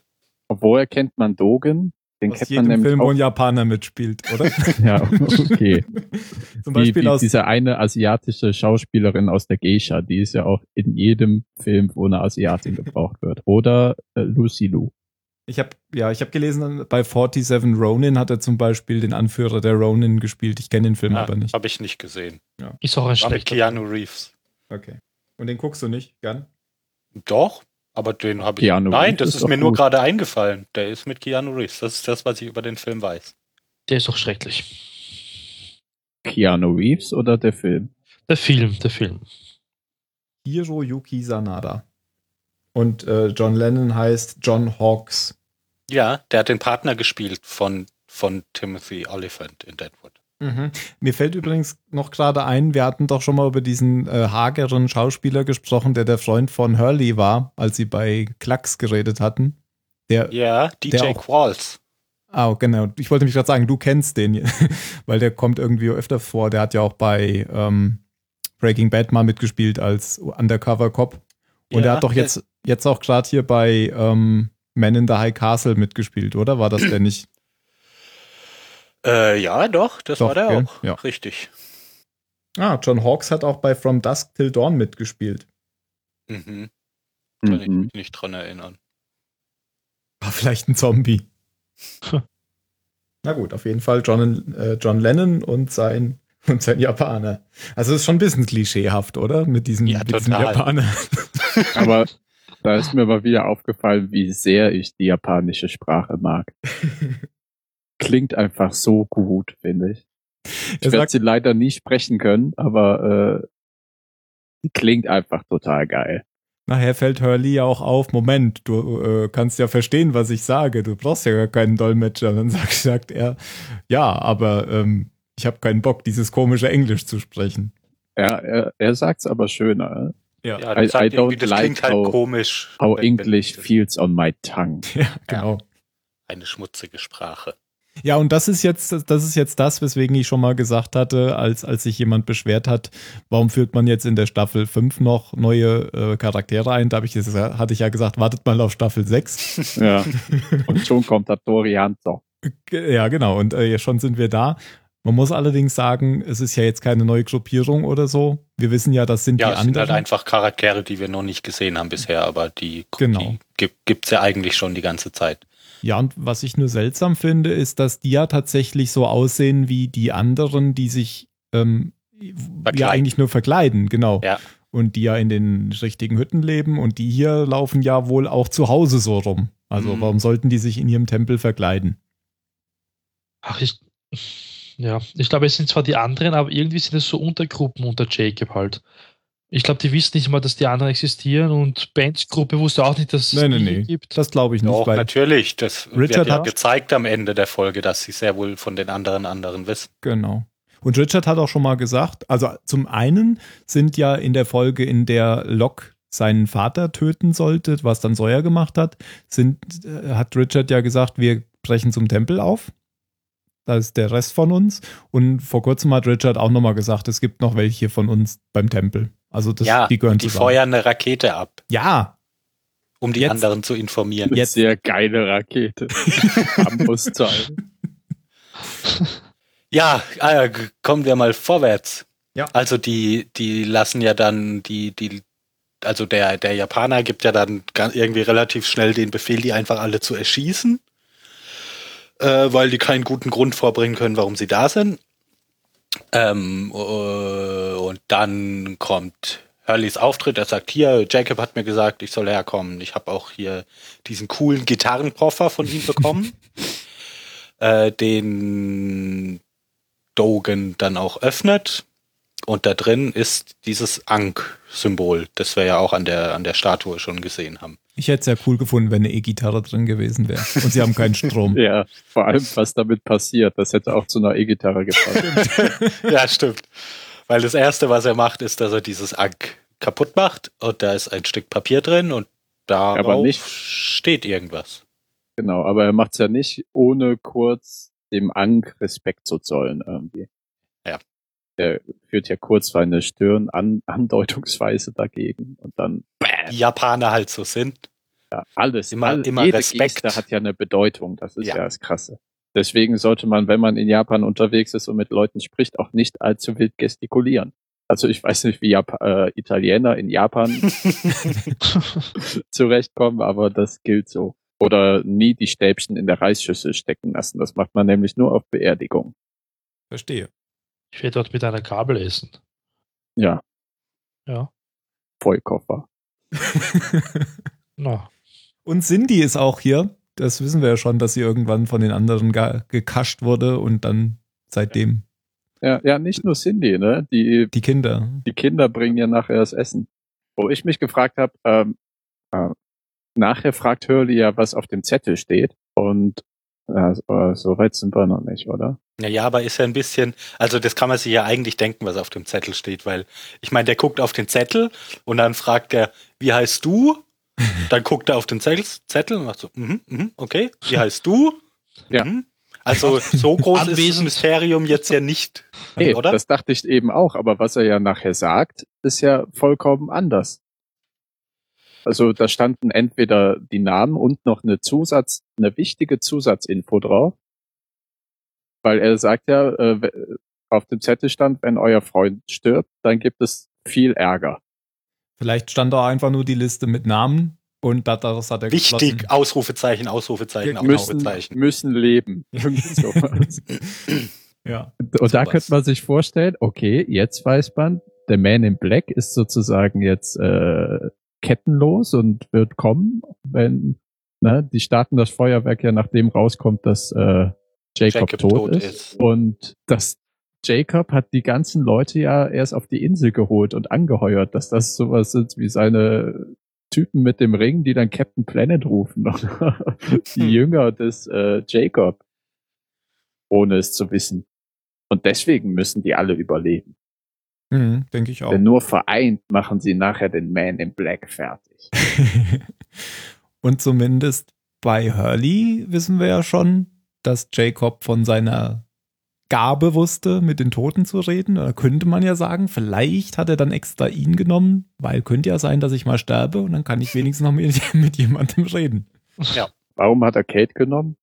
Woher kennt man Dogen? Den aus kennt jedem man nämlich Film, wo ein Japaner mitspielt, oder? Ja, okay. Zum Beispiel wie, wie aus diese eine asiatische Schauspielerin aus der Geisha, die ist ja auch in jedem Film, wo eine Asiatin gebraucht wird. Oder äh, Lucy Liu. Ich habe ja, ich habe gelesen, bei forty-seven Ronin hat er zum Beispiel den Anführer der Ronin gespielt. Ich kenne den Film ja, aber nicht. Habe ich nicht gesehen. Ja. Ist auch ein schlechter. Habe ich Keanu Reeves. Okay. Und den guckst du nicht gern? Doch, aber den habe ich. Keanu Nein, Reeves das ist, ist mir nur gerade eingefallen. Der ist mit Keanu Reeves. Das ist das, was ich über den Film weiß. Der ist doch schrecklich. Keanu Reeves oder der Film? Der Film, der Film. Hiroyuki Sanada. Und äh, John Lennon heißt John Hawkes. Ja, der hat den Partner gespielt von, von Timothy Olyphant in Deadwood. Mhm. Mir fällt übrigens noch gerade ein, wir hatten doch schon mal über diesen äh, hageren Schauspieler gesprochen, der der Freund von Hurley war, als sie bei Klacks geredet hatten. Der, ja, D J Qualls. Ah, genau. Ich wollte mich gerade sagen, du kennst den, weil der kommt irgendwie öfter vor. Der hat ja auch bei ähm, Breaking Bad mal mitgespielt als Undercover-Cop. Und ja, er hat doch jetzt, jetzt auch gerade hier bei ähm, Men in the High Castle mitgespielt, oder? War das denn nicht? Äh, ja, doch, das doch, war der okay. auch. Ja. Richtig. Ah, John Hawkes hat auch bei From Dusk Till Dawn mitgespielt. Mhm. Kann mhm. ich mich nicht dran erinnern. War vielleicht ein Zombie. Na gut, auf jeden Fall John, äh, John Lennon und sein... Und sein Japaner. Also es ist schon ein bisschen klischeehaft, oder? Mit diesem, ja, mit diesem Japaner. Aber da ist mir mal wieder aufgefallen, wie sehr ich die japanische Sprache mag. Klingt einfach so gut, finde ich. Ich werde sie leider nie sprechen können, aber äh, die klingt einfach total geil. Nachher fällt Hurley ja auch auf, Moment, du äh, kannst ja verstehen, was ich sage. Du brauchst ja gar keinen Dolmetscher. Und dann sagt, sagt er, ja, aber... Ähm, ich habe keinen Bock, dieses komische Englisch zu sprechen. Ja, er, er sagt's aber schöner. Ja, ja das, I, I don't das like klingt how, halt komisch. How English feels on my tongue. Ja, genau. Ja, eine schmutzige Sprache. Ja, und das ist jetzt, das ist jetzt das, weswegen ich schon mal gesagt hatte, als, als sich jemand beschwert hat, warum führt man jetzt in der Staffel fünf noch neue äh, Charaktere ein? Da hab ich das, hatte ich ja gesagt, wartet mal auf Staffel sechs. Ja. Und schon kommt Hattori Hanzo. Ja, genau. Und äh, schon sind wir da. Man muss allerdings sagen, es ist ja jetzt keine neue Gruppierung oder so. Wir wissen ja, das sind ja, die es anderen. Ja, sind halt einfach Charaktere, die wir noch nicht gesehen haben bisher, aber die, genau. die gibt es ja eigentlich schon die ganze Zeit. Ja, und was ich nur seltsam finde, ist, dass die ja tatsächlich so aussehen wie die anderen, die sich ähm, ja eigentlich nur verkleiden, genau. Ja. Und die ja in den richtigen Hütten leben und die hier laufen ja wohl auch zu Hause so rum. Also mhm. warum sollten die sich in ihrem Tempel verkleiden? Ach, ich... Ja, ich glaube, es sind zwar die anderen, aber irgendwie sind es so Untergruppen unter Jacob halt. Ich glaube, die wissen nicht mal, dass die anderen existieren und Bens Gruppe wusste auch nicht, dass es nein, die nein, gibt. Nein, das glaube ich nicht. Doch, natürlich. Das Richard wird ja hat gezeigt am Ende der Folge, dass sie sehr wohl von den anderen anderen wissen. Genau. Und Richard hat auch schon mal gesagt, also zum einen sind ja in der Folge, in der Locke seinen Vater töten sollte, was dann Sawyer gemacht hat, sind, hat Richard ja gesagt, wir brechen zum Tempel auf. Da ist der Rest von uns. Und vor kurzem hat Richard auch nochmal gesagt, es gibt noch welche von uns beim Tempel. Also das, ja, die gehören die zusammen. Feuern eine Rakete ab. Ja. Um die jetzt, anderen zu informieren. Jetzt sehr geile Rakete. Am Busteil. Ja, äh, kommen wir mal vorwärts. Ja. Also die, die lassen ja dann die, die, also der, der Japaner gibt ja dann irgendwie relativ schnell den Befehl, die einfach alle zu erschießen. Äh, weil die keinen guten Grund vorbringen können, warum sie da sind. Ähm, äh, und dann kommt Hurleys Auftritt, er sagt, hier, Jacob hat mir gesagt, ich soll herkommen. Ich habe auch hier diesen coolen Gitarrenpoffer von ihm bekommen, äh, den Dogen dann auch öffnet. Und da drin ist dieses Ankh-Symbol, das wir ja auch an der, an der Statue schon gesehen haben. Ich hätte es ja cool gefunden, wenn eine E-Gitarre drin gewesen wäre. Und sie haben keinen Strom. Ja, vor allem, was damit passiert. Das hätte auch zu einer E-Gitarre gepasst. Ja, stimmt. Weil das Erste, was er macht, ist, dass er dieses Ankh kaputt macht und da ist ein Stück Papier drin und darauf steht irgendwas. Genau, aber er macht es ja nicht, ohne kurz dem Ang Respekt zu zollen irgendwie. Ja. Er führt ja kurz seine Stirn an, andeutungsweise dagegen und dann bam. Die Japaner halt so sind. Ja, alles. Immer, all, immer jede Respekt. Geste hat ja eine Bedeutung, das ist ja, ja das Krasse. Deswegen sollte man, wenn man in Japan unterwegs ist und mit Leuten spricht, auch nicht allzu wild gestikulieren. Also ich weiß nicht, wie Jap- äh, Italiener in Japan zurechtkommen, aber das gilt so. Oder nie die Stäbchen in der Reisschüssel stecken lassen. Das macht man nämlich nur auf Beerdigung. Verstehe. Ich werde dort mit einer Gabel essen. Ja. Ja. Vollkoffer. No. Und Cindy ist auch hier. Das wissen wir ja schon, dass sie irgendwann von den anderen ge- gekascht wurde und dann seitdem. Ja, ja, nicht nur Cindy, ne? Die, die Kinder. Die Kinder bringen ja nachher das Essen. Wo ich mich gefragt habe, ähm, äh, nachher fragt Hurley ja, was auf dem Zettel steht. Und äh, so weit sind wir noch nicht, oder? Naja, aber ist ja ein bisschen, also das kann man sich ja eigentlich denken, was auf dem Zettel steht, weil ich meine, der guckt auf den Zettel und dann fragt er, wie heißt du? Dann guckt er auf den Zettel und macht so, mhm, mhm, okay, wie heißt du? Ja. Mhm. Also so groß ist das Mysterium jetzt ja nicht, hey, oder? Das dachte ich eben auch, aber was er ja nachher sagt, ist ja vollkommen anders. Also da standen entweder die Namen und noch eine Zusatz, eine wichtige Zusatzinfo drauf, weil er sagt ja, äh, auf dem Zettel stand, wenn euer Freund stirbt, dann gibt es viel Ärger. Vielleicht stand da einfach nur die Liste mit Namen und daraus hat er geschlossen. Wichtig, Ausrufezeichen, Ausrufezeichen, Ausrufezeichen. Müssen, müssen leben. Ja. Und so da was. Könnte man sich vorstellen, okay, jetzt weiß man, der Man in Black ist sozusagen jetzt äh, kettenlos und wird kommen, wenn ne, die starten das Feuerwerk ja nachdem rauskommt, dass äh, Jacob, Jacob tot, tot ist. ist. Und das Jacob hat die ganzen Leute ja erst auf die Insel geholt und angeheuert, dass das sowas sind wie seine Typen mit dem Ring, die dann Captain Planet rufen. Die Jünger des äh, Jacob. Ohne es zu wissen. Und deswegen müssen die alle überleben. Mhm, denke ich auch. Denn nur vereint machen sie nachher den Man in Black fertig. Und zumindest bei Hurley wissen wir ja schon, dass Jacob von seiner Gabe wusste, mit den Toten zu reden. Da könnte man ja sagen, vielleicht hat er dann extra ihn genommen, weil könnte ja sein, dass ich mal sterbe und dann kann ich wenigstens noch mit, mit jemandem reden. Ja. Warum hat er Kate genommen?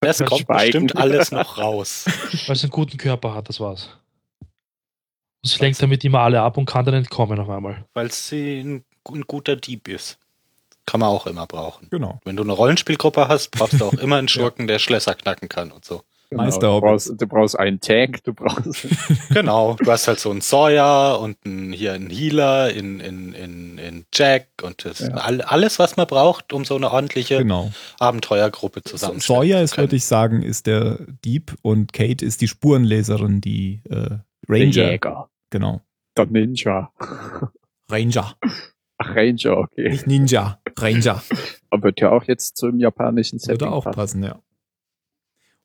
Das kommt bestimmt alles noch raus. Weil sie einen guten Körper hat, das war's. Und sie lenkt damit immer alle ab und kann dann entkommen auf einmal. Weil sie ein, ein guter Dieb ist. Kann man auch immer brauchen. Genau. Wenn du eine Rollenspielgruppe hast, brauchst du auch immer einen Schurken, der Schlösser knacken kann und so. Genau. Du, brauchst, du brauchst einen Tank, du brauchst... Genau, du hast halt so einen Sawyer und einen, hier einen Healer in, in, in, in Jack und das, ja. Alles, was man braucht, um so eine ordentliche genau. Abenteuergruppe zusammenzustellen. Sawyer ist, würde ich sagen, ist der Dieb und Kate ist die Spurenleserin, die äh, Ranger. Der Jäger. Genau. Der Ninja. Ranger. Ach, Ranger, okay. Nicht Ninja, Ranger. Aber wird ja auch jetzt zum japanischen Setting würde auch passen. passen, ja.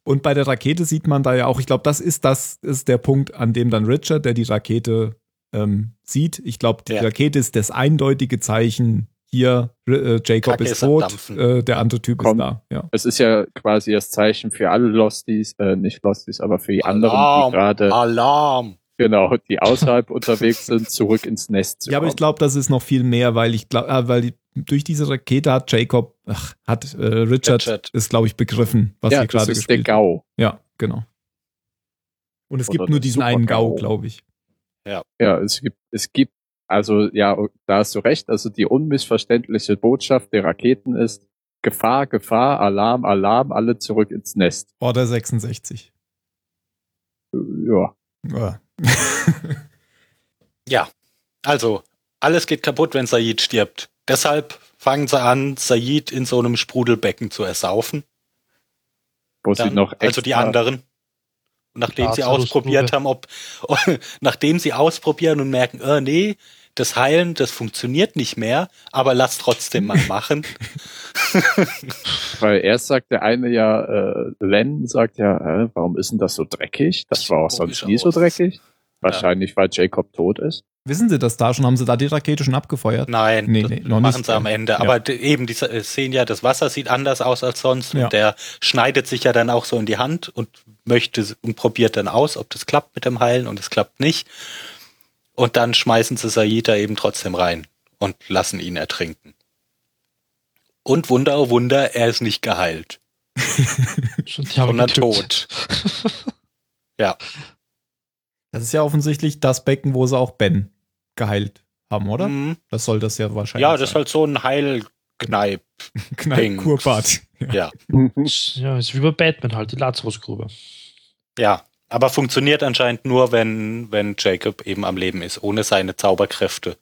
Und bei der Rakete sieht man da ja auch, ich glaube, das ist das ist der Punkt, an dem dann Richard, der die Rakete ähm, sieht. Ich glaube, die ja. Rakete ist das eindeutige Zeichen, hier, äh, Jacob Kacke ist tot, äh, der andere Typ Komm, ist da. Ja. Es ist ja quasi das Zeichen für alle Losties, äh, nicht Losties, aber für die anderen, Alarm, die gerade... Alarm! Genau, die außerhalb unterwegs sind, zurück ins Nest zu kommen. Ja, aber ich glaube, das ist noch viel mehr, weil ich glaube, äh, weil die, durch diese Rakete hat Jacob, ach, hat äh, Richard, Richard ist, glaube ich, begriffen, was ja, sie gerade gespielt. Ja, das ist der Gau. Ja, genau. Und es Oder gibt nur diesen einen Gau, glaube ich. Ja, ja, es gibt, es gibt, also ja, da hast du recht. Also die unmissverständliche Botschaft der Raketen ist Gefahr, Gefahr, Alarm, Alarm, alle zurück ins Nest. Order sechsundsechzig. Ja. Ja. Ja, also alles geht kaputt, wenn Sayid stirbt. Deshalb fangen sie an, Sayid in so einem Sprudelbecken zu ersaufen. Wo Dann, sie noch also die anderen. Und nachdem sie ausprobiert haben, ob nachdem sie ausprobieren und merken, oh, nee, das Heilen, das funktioniert nicht mehr, aber lass trotzdem mal machen. Weil erst sagt der eine ja, äh, Len sagt ja, äh, warum ist denn das so dreckig? Das war auch sonst nie so dreckig. Wahrscheinlich, ja. Weil Jacob tot ist. Wissen Sie das da schon? Haben Sie da die Rakete schon abgefeuert? Nein, nee, nee, noch machen nicht. Sie am Ende. Ja. Aber eben, die sehen ja, das Wasser sieht anders aus als sonst. Ja. Und der schneidet sich ja dann auch so in die Hand und möchte und probiert dann aus, ob das klappt mit dem Heilen, und es klappt nicht. Und dann schmeißen sie Sayita eben trotzdem rein und lassen ihn ertrinken. Und Wunder, oh Wunder, er ist nicht geheilt. Sondern tot. Ja. Das ist ja offensichtlich das Becken, wo sie auch Ben geheilt haben, oder? Mhm. Das soll das ja wahrscheinlich Ja, das sein. Ist halt so ein Heilkneip. Kneipp-Kurbad. Ja. Ja, ist wie bei Batman halt, die Lazarusgrube. Ja, aber funktioniert anscheinend nur, wenn, wenn Jacob eben am Leben ist, ohne seine Zauberkräfte.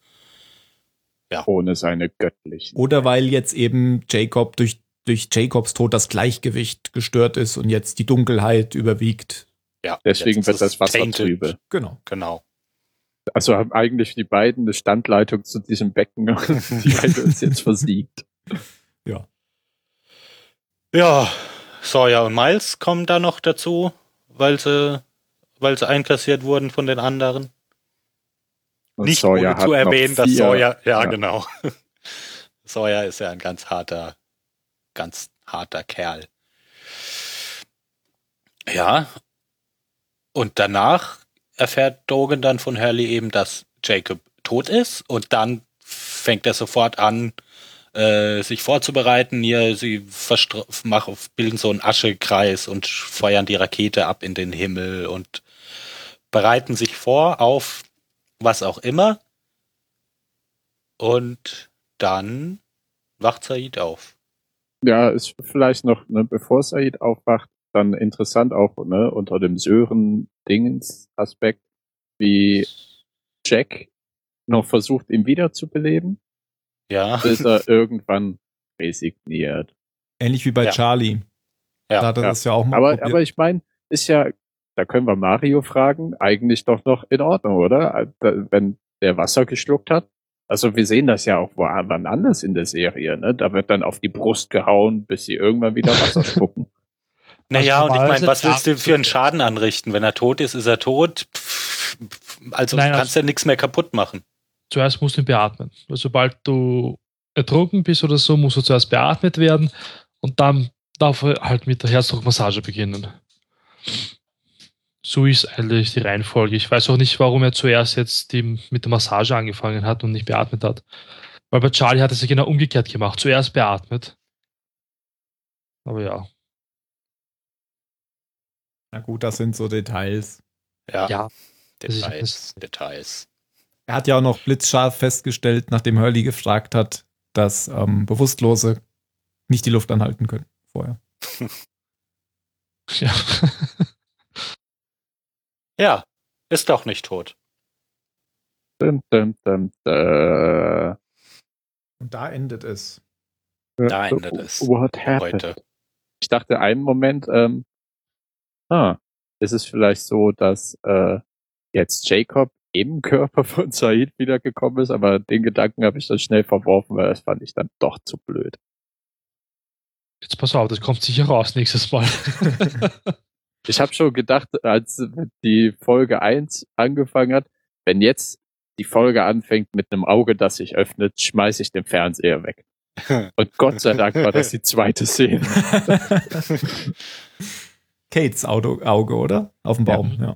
Ja. Ohne seine göttlichen. Oder weil jetzt eben Jacob durch, durch Jacobs Tod das Gleichgewicht gestört ist und jetzt die Dunkelheit überwiegt. Ja, deswegen wird das Wasser trübe. Genau. Genau. Also haben eigentlich die beiden eine Standleitung zu diesem Becken. Die eine ist jetzt versiegt. Ja. Ja, Sawyer und Miles kommen da noch dazu, weil sie, weil sie einkassiert wurden von den anderen. Und nicht ohne zu erwähnen, dass Sawyer, ja, ja genau. Sawyer ist ja ein ganz harter, ganz harter Kerl. Ja. Und danach erfährt Dogen dann von Hurley eben, dass Jacob tot ist. Und dann fängt er sofort an, äh, sich vorzubereiten. Hier, sie verstra- machen, bilden so einen Aschekreis und feuern die Rakete ab in den Himmel und bereiten sich vor auf was auch immer. Und dann wacht Said auf. Ja, ist vielleicht noch, ne, bevor Said aufwacht, dann interessant auch, ne, unter dem Sören-Dingens-Aspekt, wie Jack noch versucht, ihn wiederzubeleben. Ja. Bis er irgendwann resigniert. Ähnlich wie bei ja. Charlie. Ja. Da hat er ja. das ja auch mal aber, aber ich meine, ist ja, da können wir Mario fragen, eigentlich doch noch in Ordnung, oder? Wenn der Wasser geschluckt hat. Also wir sehen das ja auch woanders anders in der Serie, ne? Da wird dann auf die Brust gehauen, bis sie irgendwann wieder Wasser spucken. Naja, und ich meine, was willst du für einen Schaden anrichten? Wenn er tot ist, ist er tot. Also Nein, kannst du ja nichts mehr kaputt machen. Zuerst musst du ihn beatmen. Sobald du ertrunken bist oder so, musst du zuerst beatmet werden und dann darf er halt mit der Herzdruckmassage beginnen. So ist eigentlich die Reihenfolge. Ich weiß auch nicht, warum er zuerst jetzt die, mit der Massage angefangen hat und nicht beatmet hat. Weil bei Charlie hat er sich genau umgekehrt gemacht. Zuerst beatmet. Aber ja. Na gut, das sind so Details. Ja, ja. Details, Details. Er hat ja auch noch blitzscharf festgestellt, nachdem Hurley gefragt hat, dass ähm, Bewusstlose nicht die Luft anhalten können vorher. Ja. Ja, ist doch nicht tot. Dum, dum, dum, dum. Und da endet es. Da endet es. What happened? Heute. Ich dachte einen Moment, ähm, ah, ist es vielleicht so, dass äh, jetzt Jacob im Körper von Said wiedergekommen ist, aber den Gedanken habe ich dann schnell verworfen, weil das fand ich dann doch zu blöd. Jetzt pass auf, das kommt sicher raus nächstes Mal. Ich habe schon gedacht, als die Folge eins angefangen hat, wenn jetzt die Folge anfängt mit einem Auge, das sich öffnet, schmeiße ich den Fernseher weg. Und Gott sei Dank war das die zweite Szene. Kates Auge, oder? Auf dem Baum, ja. ja.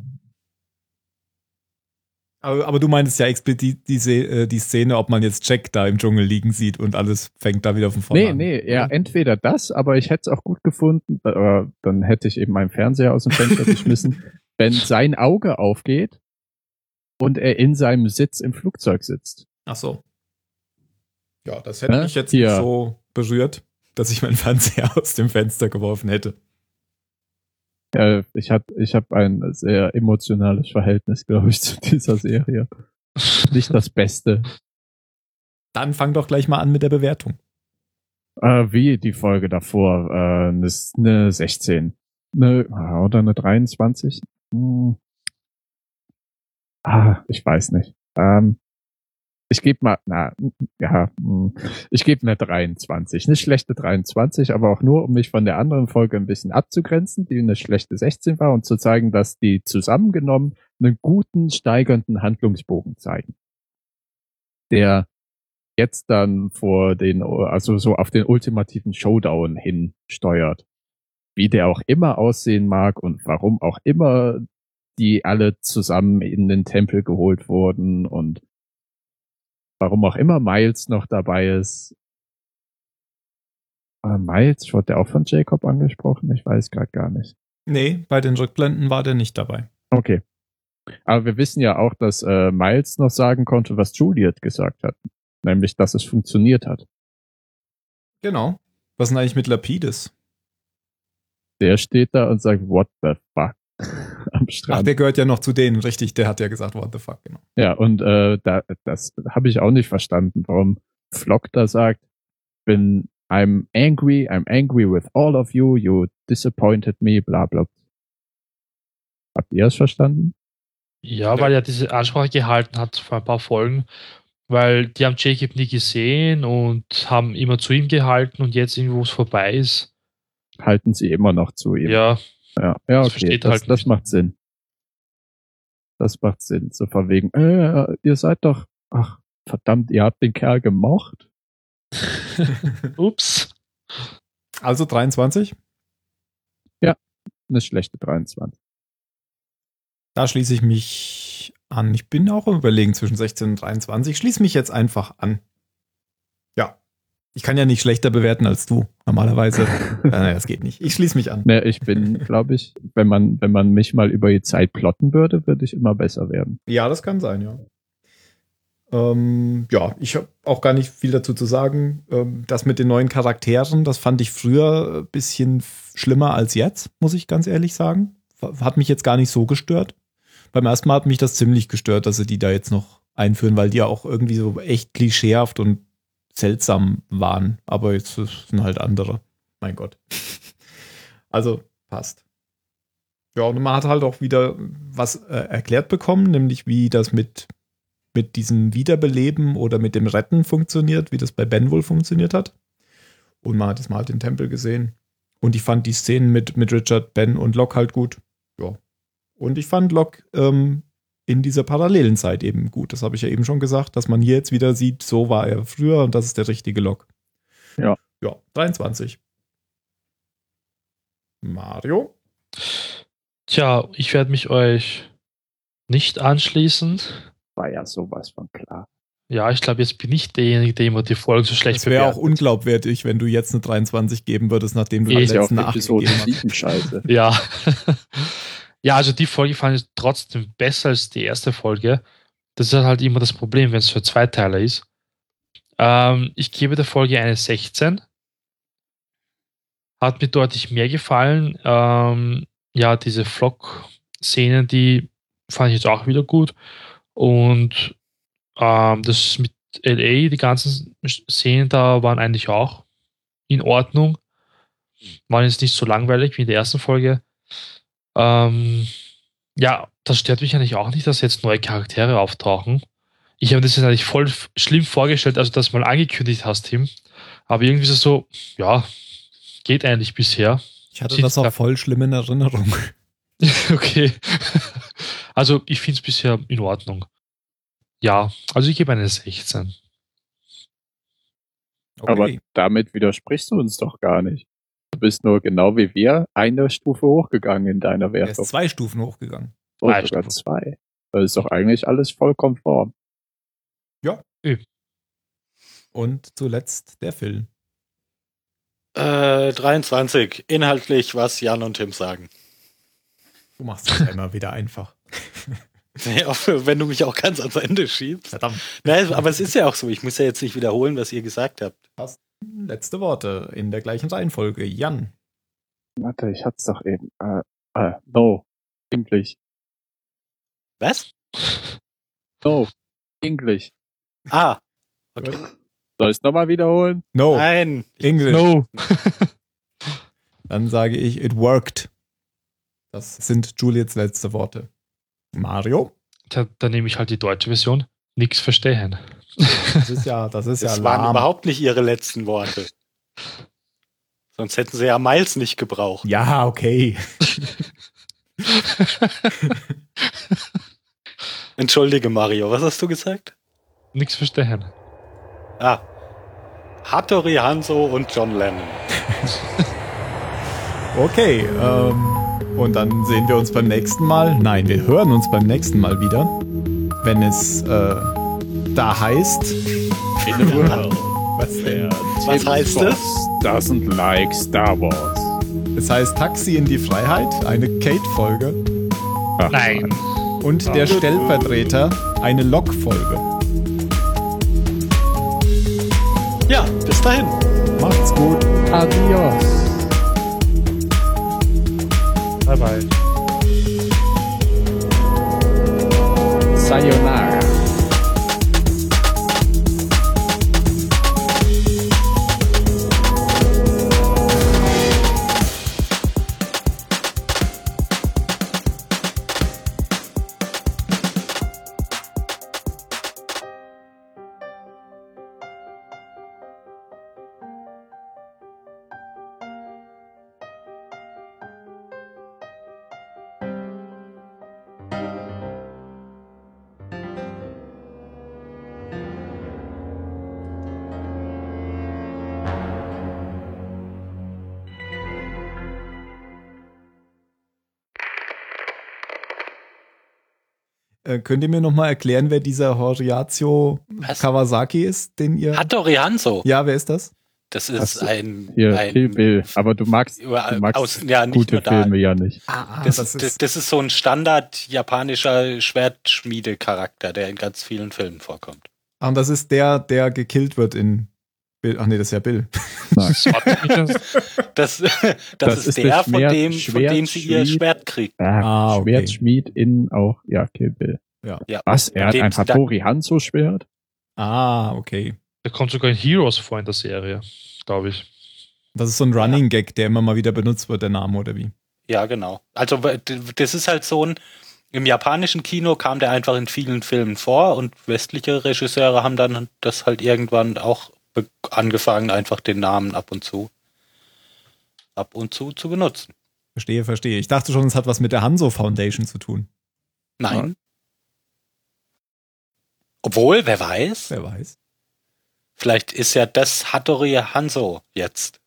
Aber, aber du meintest ja explizit die, die Szene, ob man jetzt Jack da im Dschungel liegen sieht und alles fängt da wieder von vorne nee, an. Nee, nee, ja, entweder das, aber ich hätte es auch gut gefunden, äh, dann hätte ich eben meinen Fernseher aus dem Fenster geschmissen, wenn sein Auge aufgeht und er in seinem Sitz im Flugzeug sitzt. Ach so. Ja, das hätte mich jetzt ja. nicht so berührt, dass ich meinen Fernseher aus dem Fenster geworfen hätte. Ich habe ich hab ein sehr emotionales Verhältnis, glaube ich, zu dieser Serie. Nicht das Beste. Dann fang doch gleich mal an mit der Bewertung. Äh, wie die Folge davor. Äh, eine, eine sechzehn. Eine, oder eine dreiundzwanzig? Hm. Ah, ich weiß nicht. Ähm, ich gebe mal, na, ja, ich gebe eine dreiundzwanzig. Eine schlechte dreiundzwanzig, aber auch nur, um mich von der anderen Folge ein bisschen abzugrenzen, die eine schlechte sechzehn war und zu zeigen, dass die zusammengenommen einen guten, steigernden Handlungsbogen zeigen, der jetzt dann vor den, also so auf den ultimativen Showdown hin steuert. Wie der auch immer aussehen mag und warum auch immer die alle zusammen in den Tempel geholt wurden und warum auch immer Miles noch dabei ist. Ah, Miles, wurde der auch von Jacob angesprochen? Ich weiß gerade gar nicht. Nee, bei den Rückblenden war der nicht dabei. Okay. Aber wir wissen ja auch, dass äh, Miles noch sagen konnte, was Juliet gesagt hat. Nämlich, dass es funktioniert hat. Genau. Was ist denn eigentlich mit Lapidus? Der steht da und sagt, what the fuck? Am Strand. Ach, der gehört ja noch zu denen, richtig. Der hat ja gesagt, what the fuck, genau. Ja, und äh, da, das habe ich auch nicht verstanden, warum Flock da sagt, bin I'm angry, I'm angry with all of you, you disappointed me, bla bla. Habt ihr das verstanden? Ja, ja, weil er diese Ansprache gehalten hat vor ein paar Folgen, weil die haben Jacob nie gesehen und haben immer zu ihm gehalten und jetzt irgendwo es vorbei ist. Halten sie immer noch zu ihm. Ja, ja, ja, okay, das, halt das macht Sinn. Das macht Sinn, so von wegen, äh, ihr seid doch, ach, verdammt, ihr habt den Kerl gemocht. Ups. Also dreiundzwanzig? Ja, eine schlechte dreiundzwanzig. Da schließe ich mich an. Ich bin auch im Überlegen zwischen sechzehn und dreiundzwanzig. Schließe mich jetzt einfach an. Ja. Ich kann ja nicht schlechter bewerten als du, normalerweise. Naja, das geht nicht. Ich schließe mich an. Ne, ich bin, glaube ich, wenn man, wenn man mich mal über die Zeit plotten würde, würde ich immer besser werden. Ja, das kann sein, ja. Ähm, ja, ich habe auch gar nicht viel dazu zu sagen. Ähm, das mit den neuen Charakteren, das fand ich früher ein bisschen schlimmer als jetzt, muss ich ganz ehrlich sagen. Hat mich jetzt gar nicht so gestört. Beim ersten Mal hat mich das ziemlich gestört, dass sie die da jetzt noch einführen, weil die ja auch irgendwie so echt klischeehaft und seltsam waren. Aber jetzt sind halt andere. Mein Gott. Also, passt. Ja, und man hat halt auch wieder was äh, erklärt bekommen, nämlich wie das mit mit diesem Wiederbeleben oder mit dem Retten funktioniert, wie das bei Ben wohl funktioniert hat. Und man hat jetzt mal halt den Tempel gesehen. Und ich fand die Szenen mit, mit Richard, Ben und Locke halt gut. Ja. Und ich fand Locke ähm, in dieser parallelen Zeit eben gut. Das habe ich ja eben schon gesagt, dass man hier jetzt wieder sieht, so war er früher und das ist der richtige Locke. Ja. Ja, dreiundzwanzig. Mario? Tja, ich werde mich euch nicht anschließen. War ja sowas von klar. Ja, ich glaube, jetzt bin ich derjenige, der immer die Folgen so schlecht bewertet. Das wäre auch unglaubwürdig, wenn du jetzt eine dreiundzwanzig geben würdest, nachdem du die letzten acht gegeben hast. Scheiße. Ja. Ja, also die Folge fand ich trotzdem besser als die erste Folge. Das ist halt immer das Problem, wenn es für zwei Teile ist. Ähm, ich gebe der Folge eine sechzehn. Hat mir deutlich mehr gefallen. Ähm, ja, diese Vlog-Szenen, die fand ich jetzt auch wieder gut. Und ähm, das mit L A, die ganzen Szenen da waren eigentlich auch in Ordnung. Waren jetzt nicht so langweilig wie in der ersten Folge. Ähm, ja, das stört mich eigentlich auch nicht, dass jetzt neue Charaktere auftauchen. Ich habe das jetzt eigentlich voll f- schlimm vorgestellt, also dass du mal angekündigt hast, Tim. Aber irgendwie ist es so, ja, geht eigentlich bisher. Ich hatte Sie das auch da- voll schlimm in Erinnerung. Okay. Also, ich finde es bisher in Ordnung. Ja, also ich gebe eine sechzehn. Okay. Aber damit widersprichst du uns doch gar nicht. Du bist nur genau wie wir eine Stufe hochgegangen in deiner Wertung. Du bist zwei Stufen hochgegangen. Oh, drei sogar Stufen. Zwei. Das ist doch eigentlich alles voll konform. Ja. Und zuletzt der Film. Äh, dreiundzwanzig. Inhaltlich, was Jan und Tim sagen. Du machst das immer wieder einfach. Ja, wenn du mich auch ganz ans Ende schiebst. Verdammt. Nein, aber es ist ja auch so. Ich muss ja jetzt nicht wiederholen, was ihr gesagt habt. Letzte Worte in der gleichen Reihenfolge. Jan. Warte, ich hab's doch eben. Äh, äh, no. Englisch. Was? No. Englisch. Ah. Okay. Soll ich's nochmal wiederholen? No. Nein. Englisch. No. Dann sage ich, it worked. Das sind Juliets letzte Worte. Mario? Da, da nehme ich halt die deutsche Version. Nix verstehen. Das ist ja, das ist das ja waren lahm. Überhaupt nicht ihre letzten Worte. Sonst hätten sie ja Miles nicht gebraucht. Ja, okay. Entschuldige, Mario, was hast du gesagt? Nix verstehen. Ah. Hattori Hanzo und John Lennon. Okay, ähm, und dann sehen wir uns beim nächsten Mal. Nein, wir hören uns beim nächsten Mal wieder. Wenn es, äh, da heißt... In the world. Was, denn? Was heißt es? Doesn't like Star Wars. Es heißt Taxi in die Freiheit, eine Kate-Folge. Nein. Und der Stellvertreter, eine Lok-Folge. Ja, bis dahin. Macht's gut. Adios. Bye bye. Sayonara. Könnt ihr mir nochmal erklären, wer dieser Horatio Was? Kawasaki ist, den ihr... Hattori Hanzo. Ja, wer ist das? Das ist ein... Ja, ein T B. Aber du magst, du magst aus, ja, nicht gute Filme ja nicht. Ah, das, das, ist, das, das ist so ein Standard-japanischer Schwertschmiede-Charakter, der in ganz vielen Filmen vorkommt. Ah, und das ist der, der gekillt wird in... Bill. Ach nee, das ist ja Bill. das, das, das ist, ist der, von dem, von dem sie ihr Schwert kriegt. Ah, okay. Schwertschmied in auch, ja, okay, Bill. Ja. Ja. Was? Er hat ein Hattori Hanzo Schwert? Ah, okay. Da kommt sogar ein Heroes vor in der Serie, glaube ich. Das ist so ein Running Gag, der immer mal wieder benutzt wird, der Name, oder wie? Ja, genau. Also das ist halt so ein, im japanischen Kino kam der einfach in vielen Filmen vor und westliche Regisseure haben dann das halt irgendwann auch angefangen, einfach den Namen ab und zu ab und zu zu benutzen. Verstehe, verstehe. Ich dachte schon, es hat was mit der Hanso Foundation zu tun. Nein. Ja. Obwohl, wer weiß? Wer weiß. Vielleicht ist ja das Hattori Hanzo jetzt.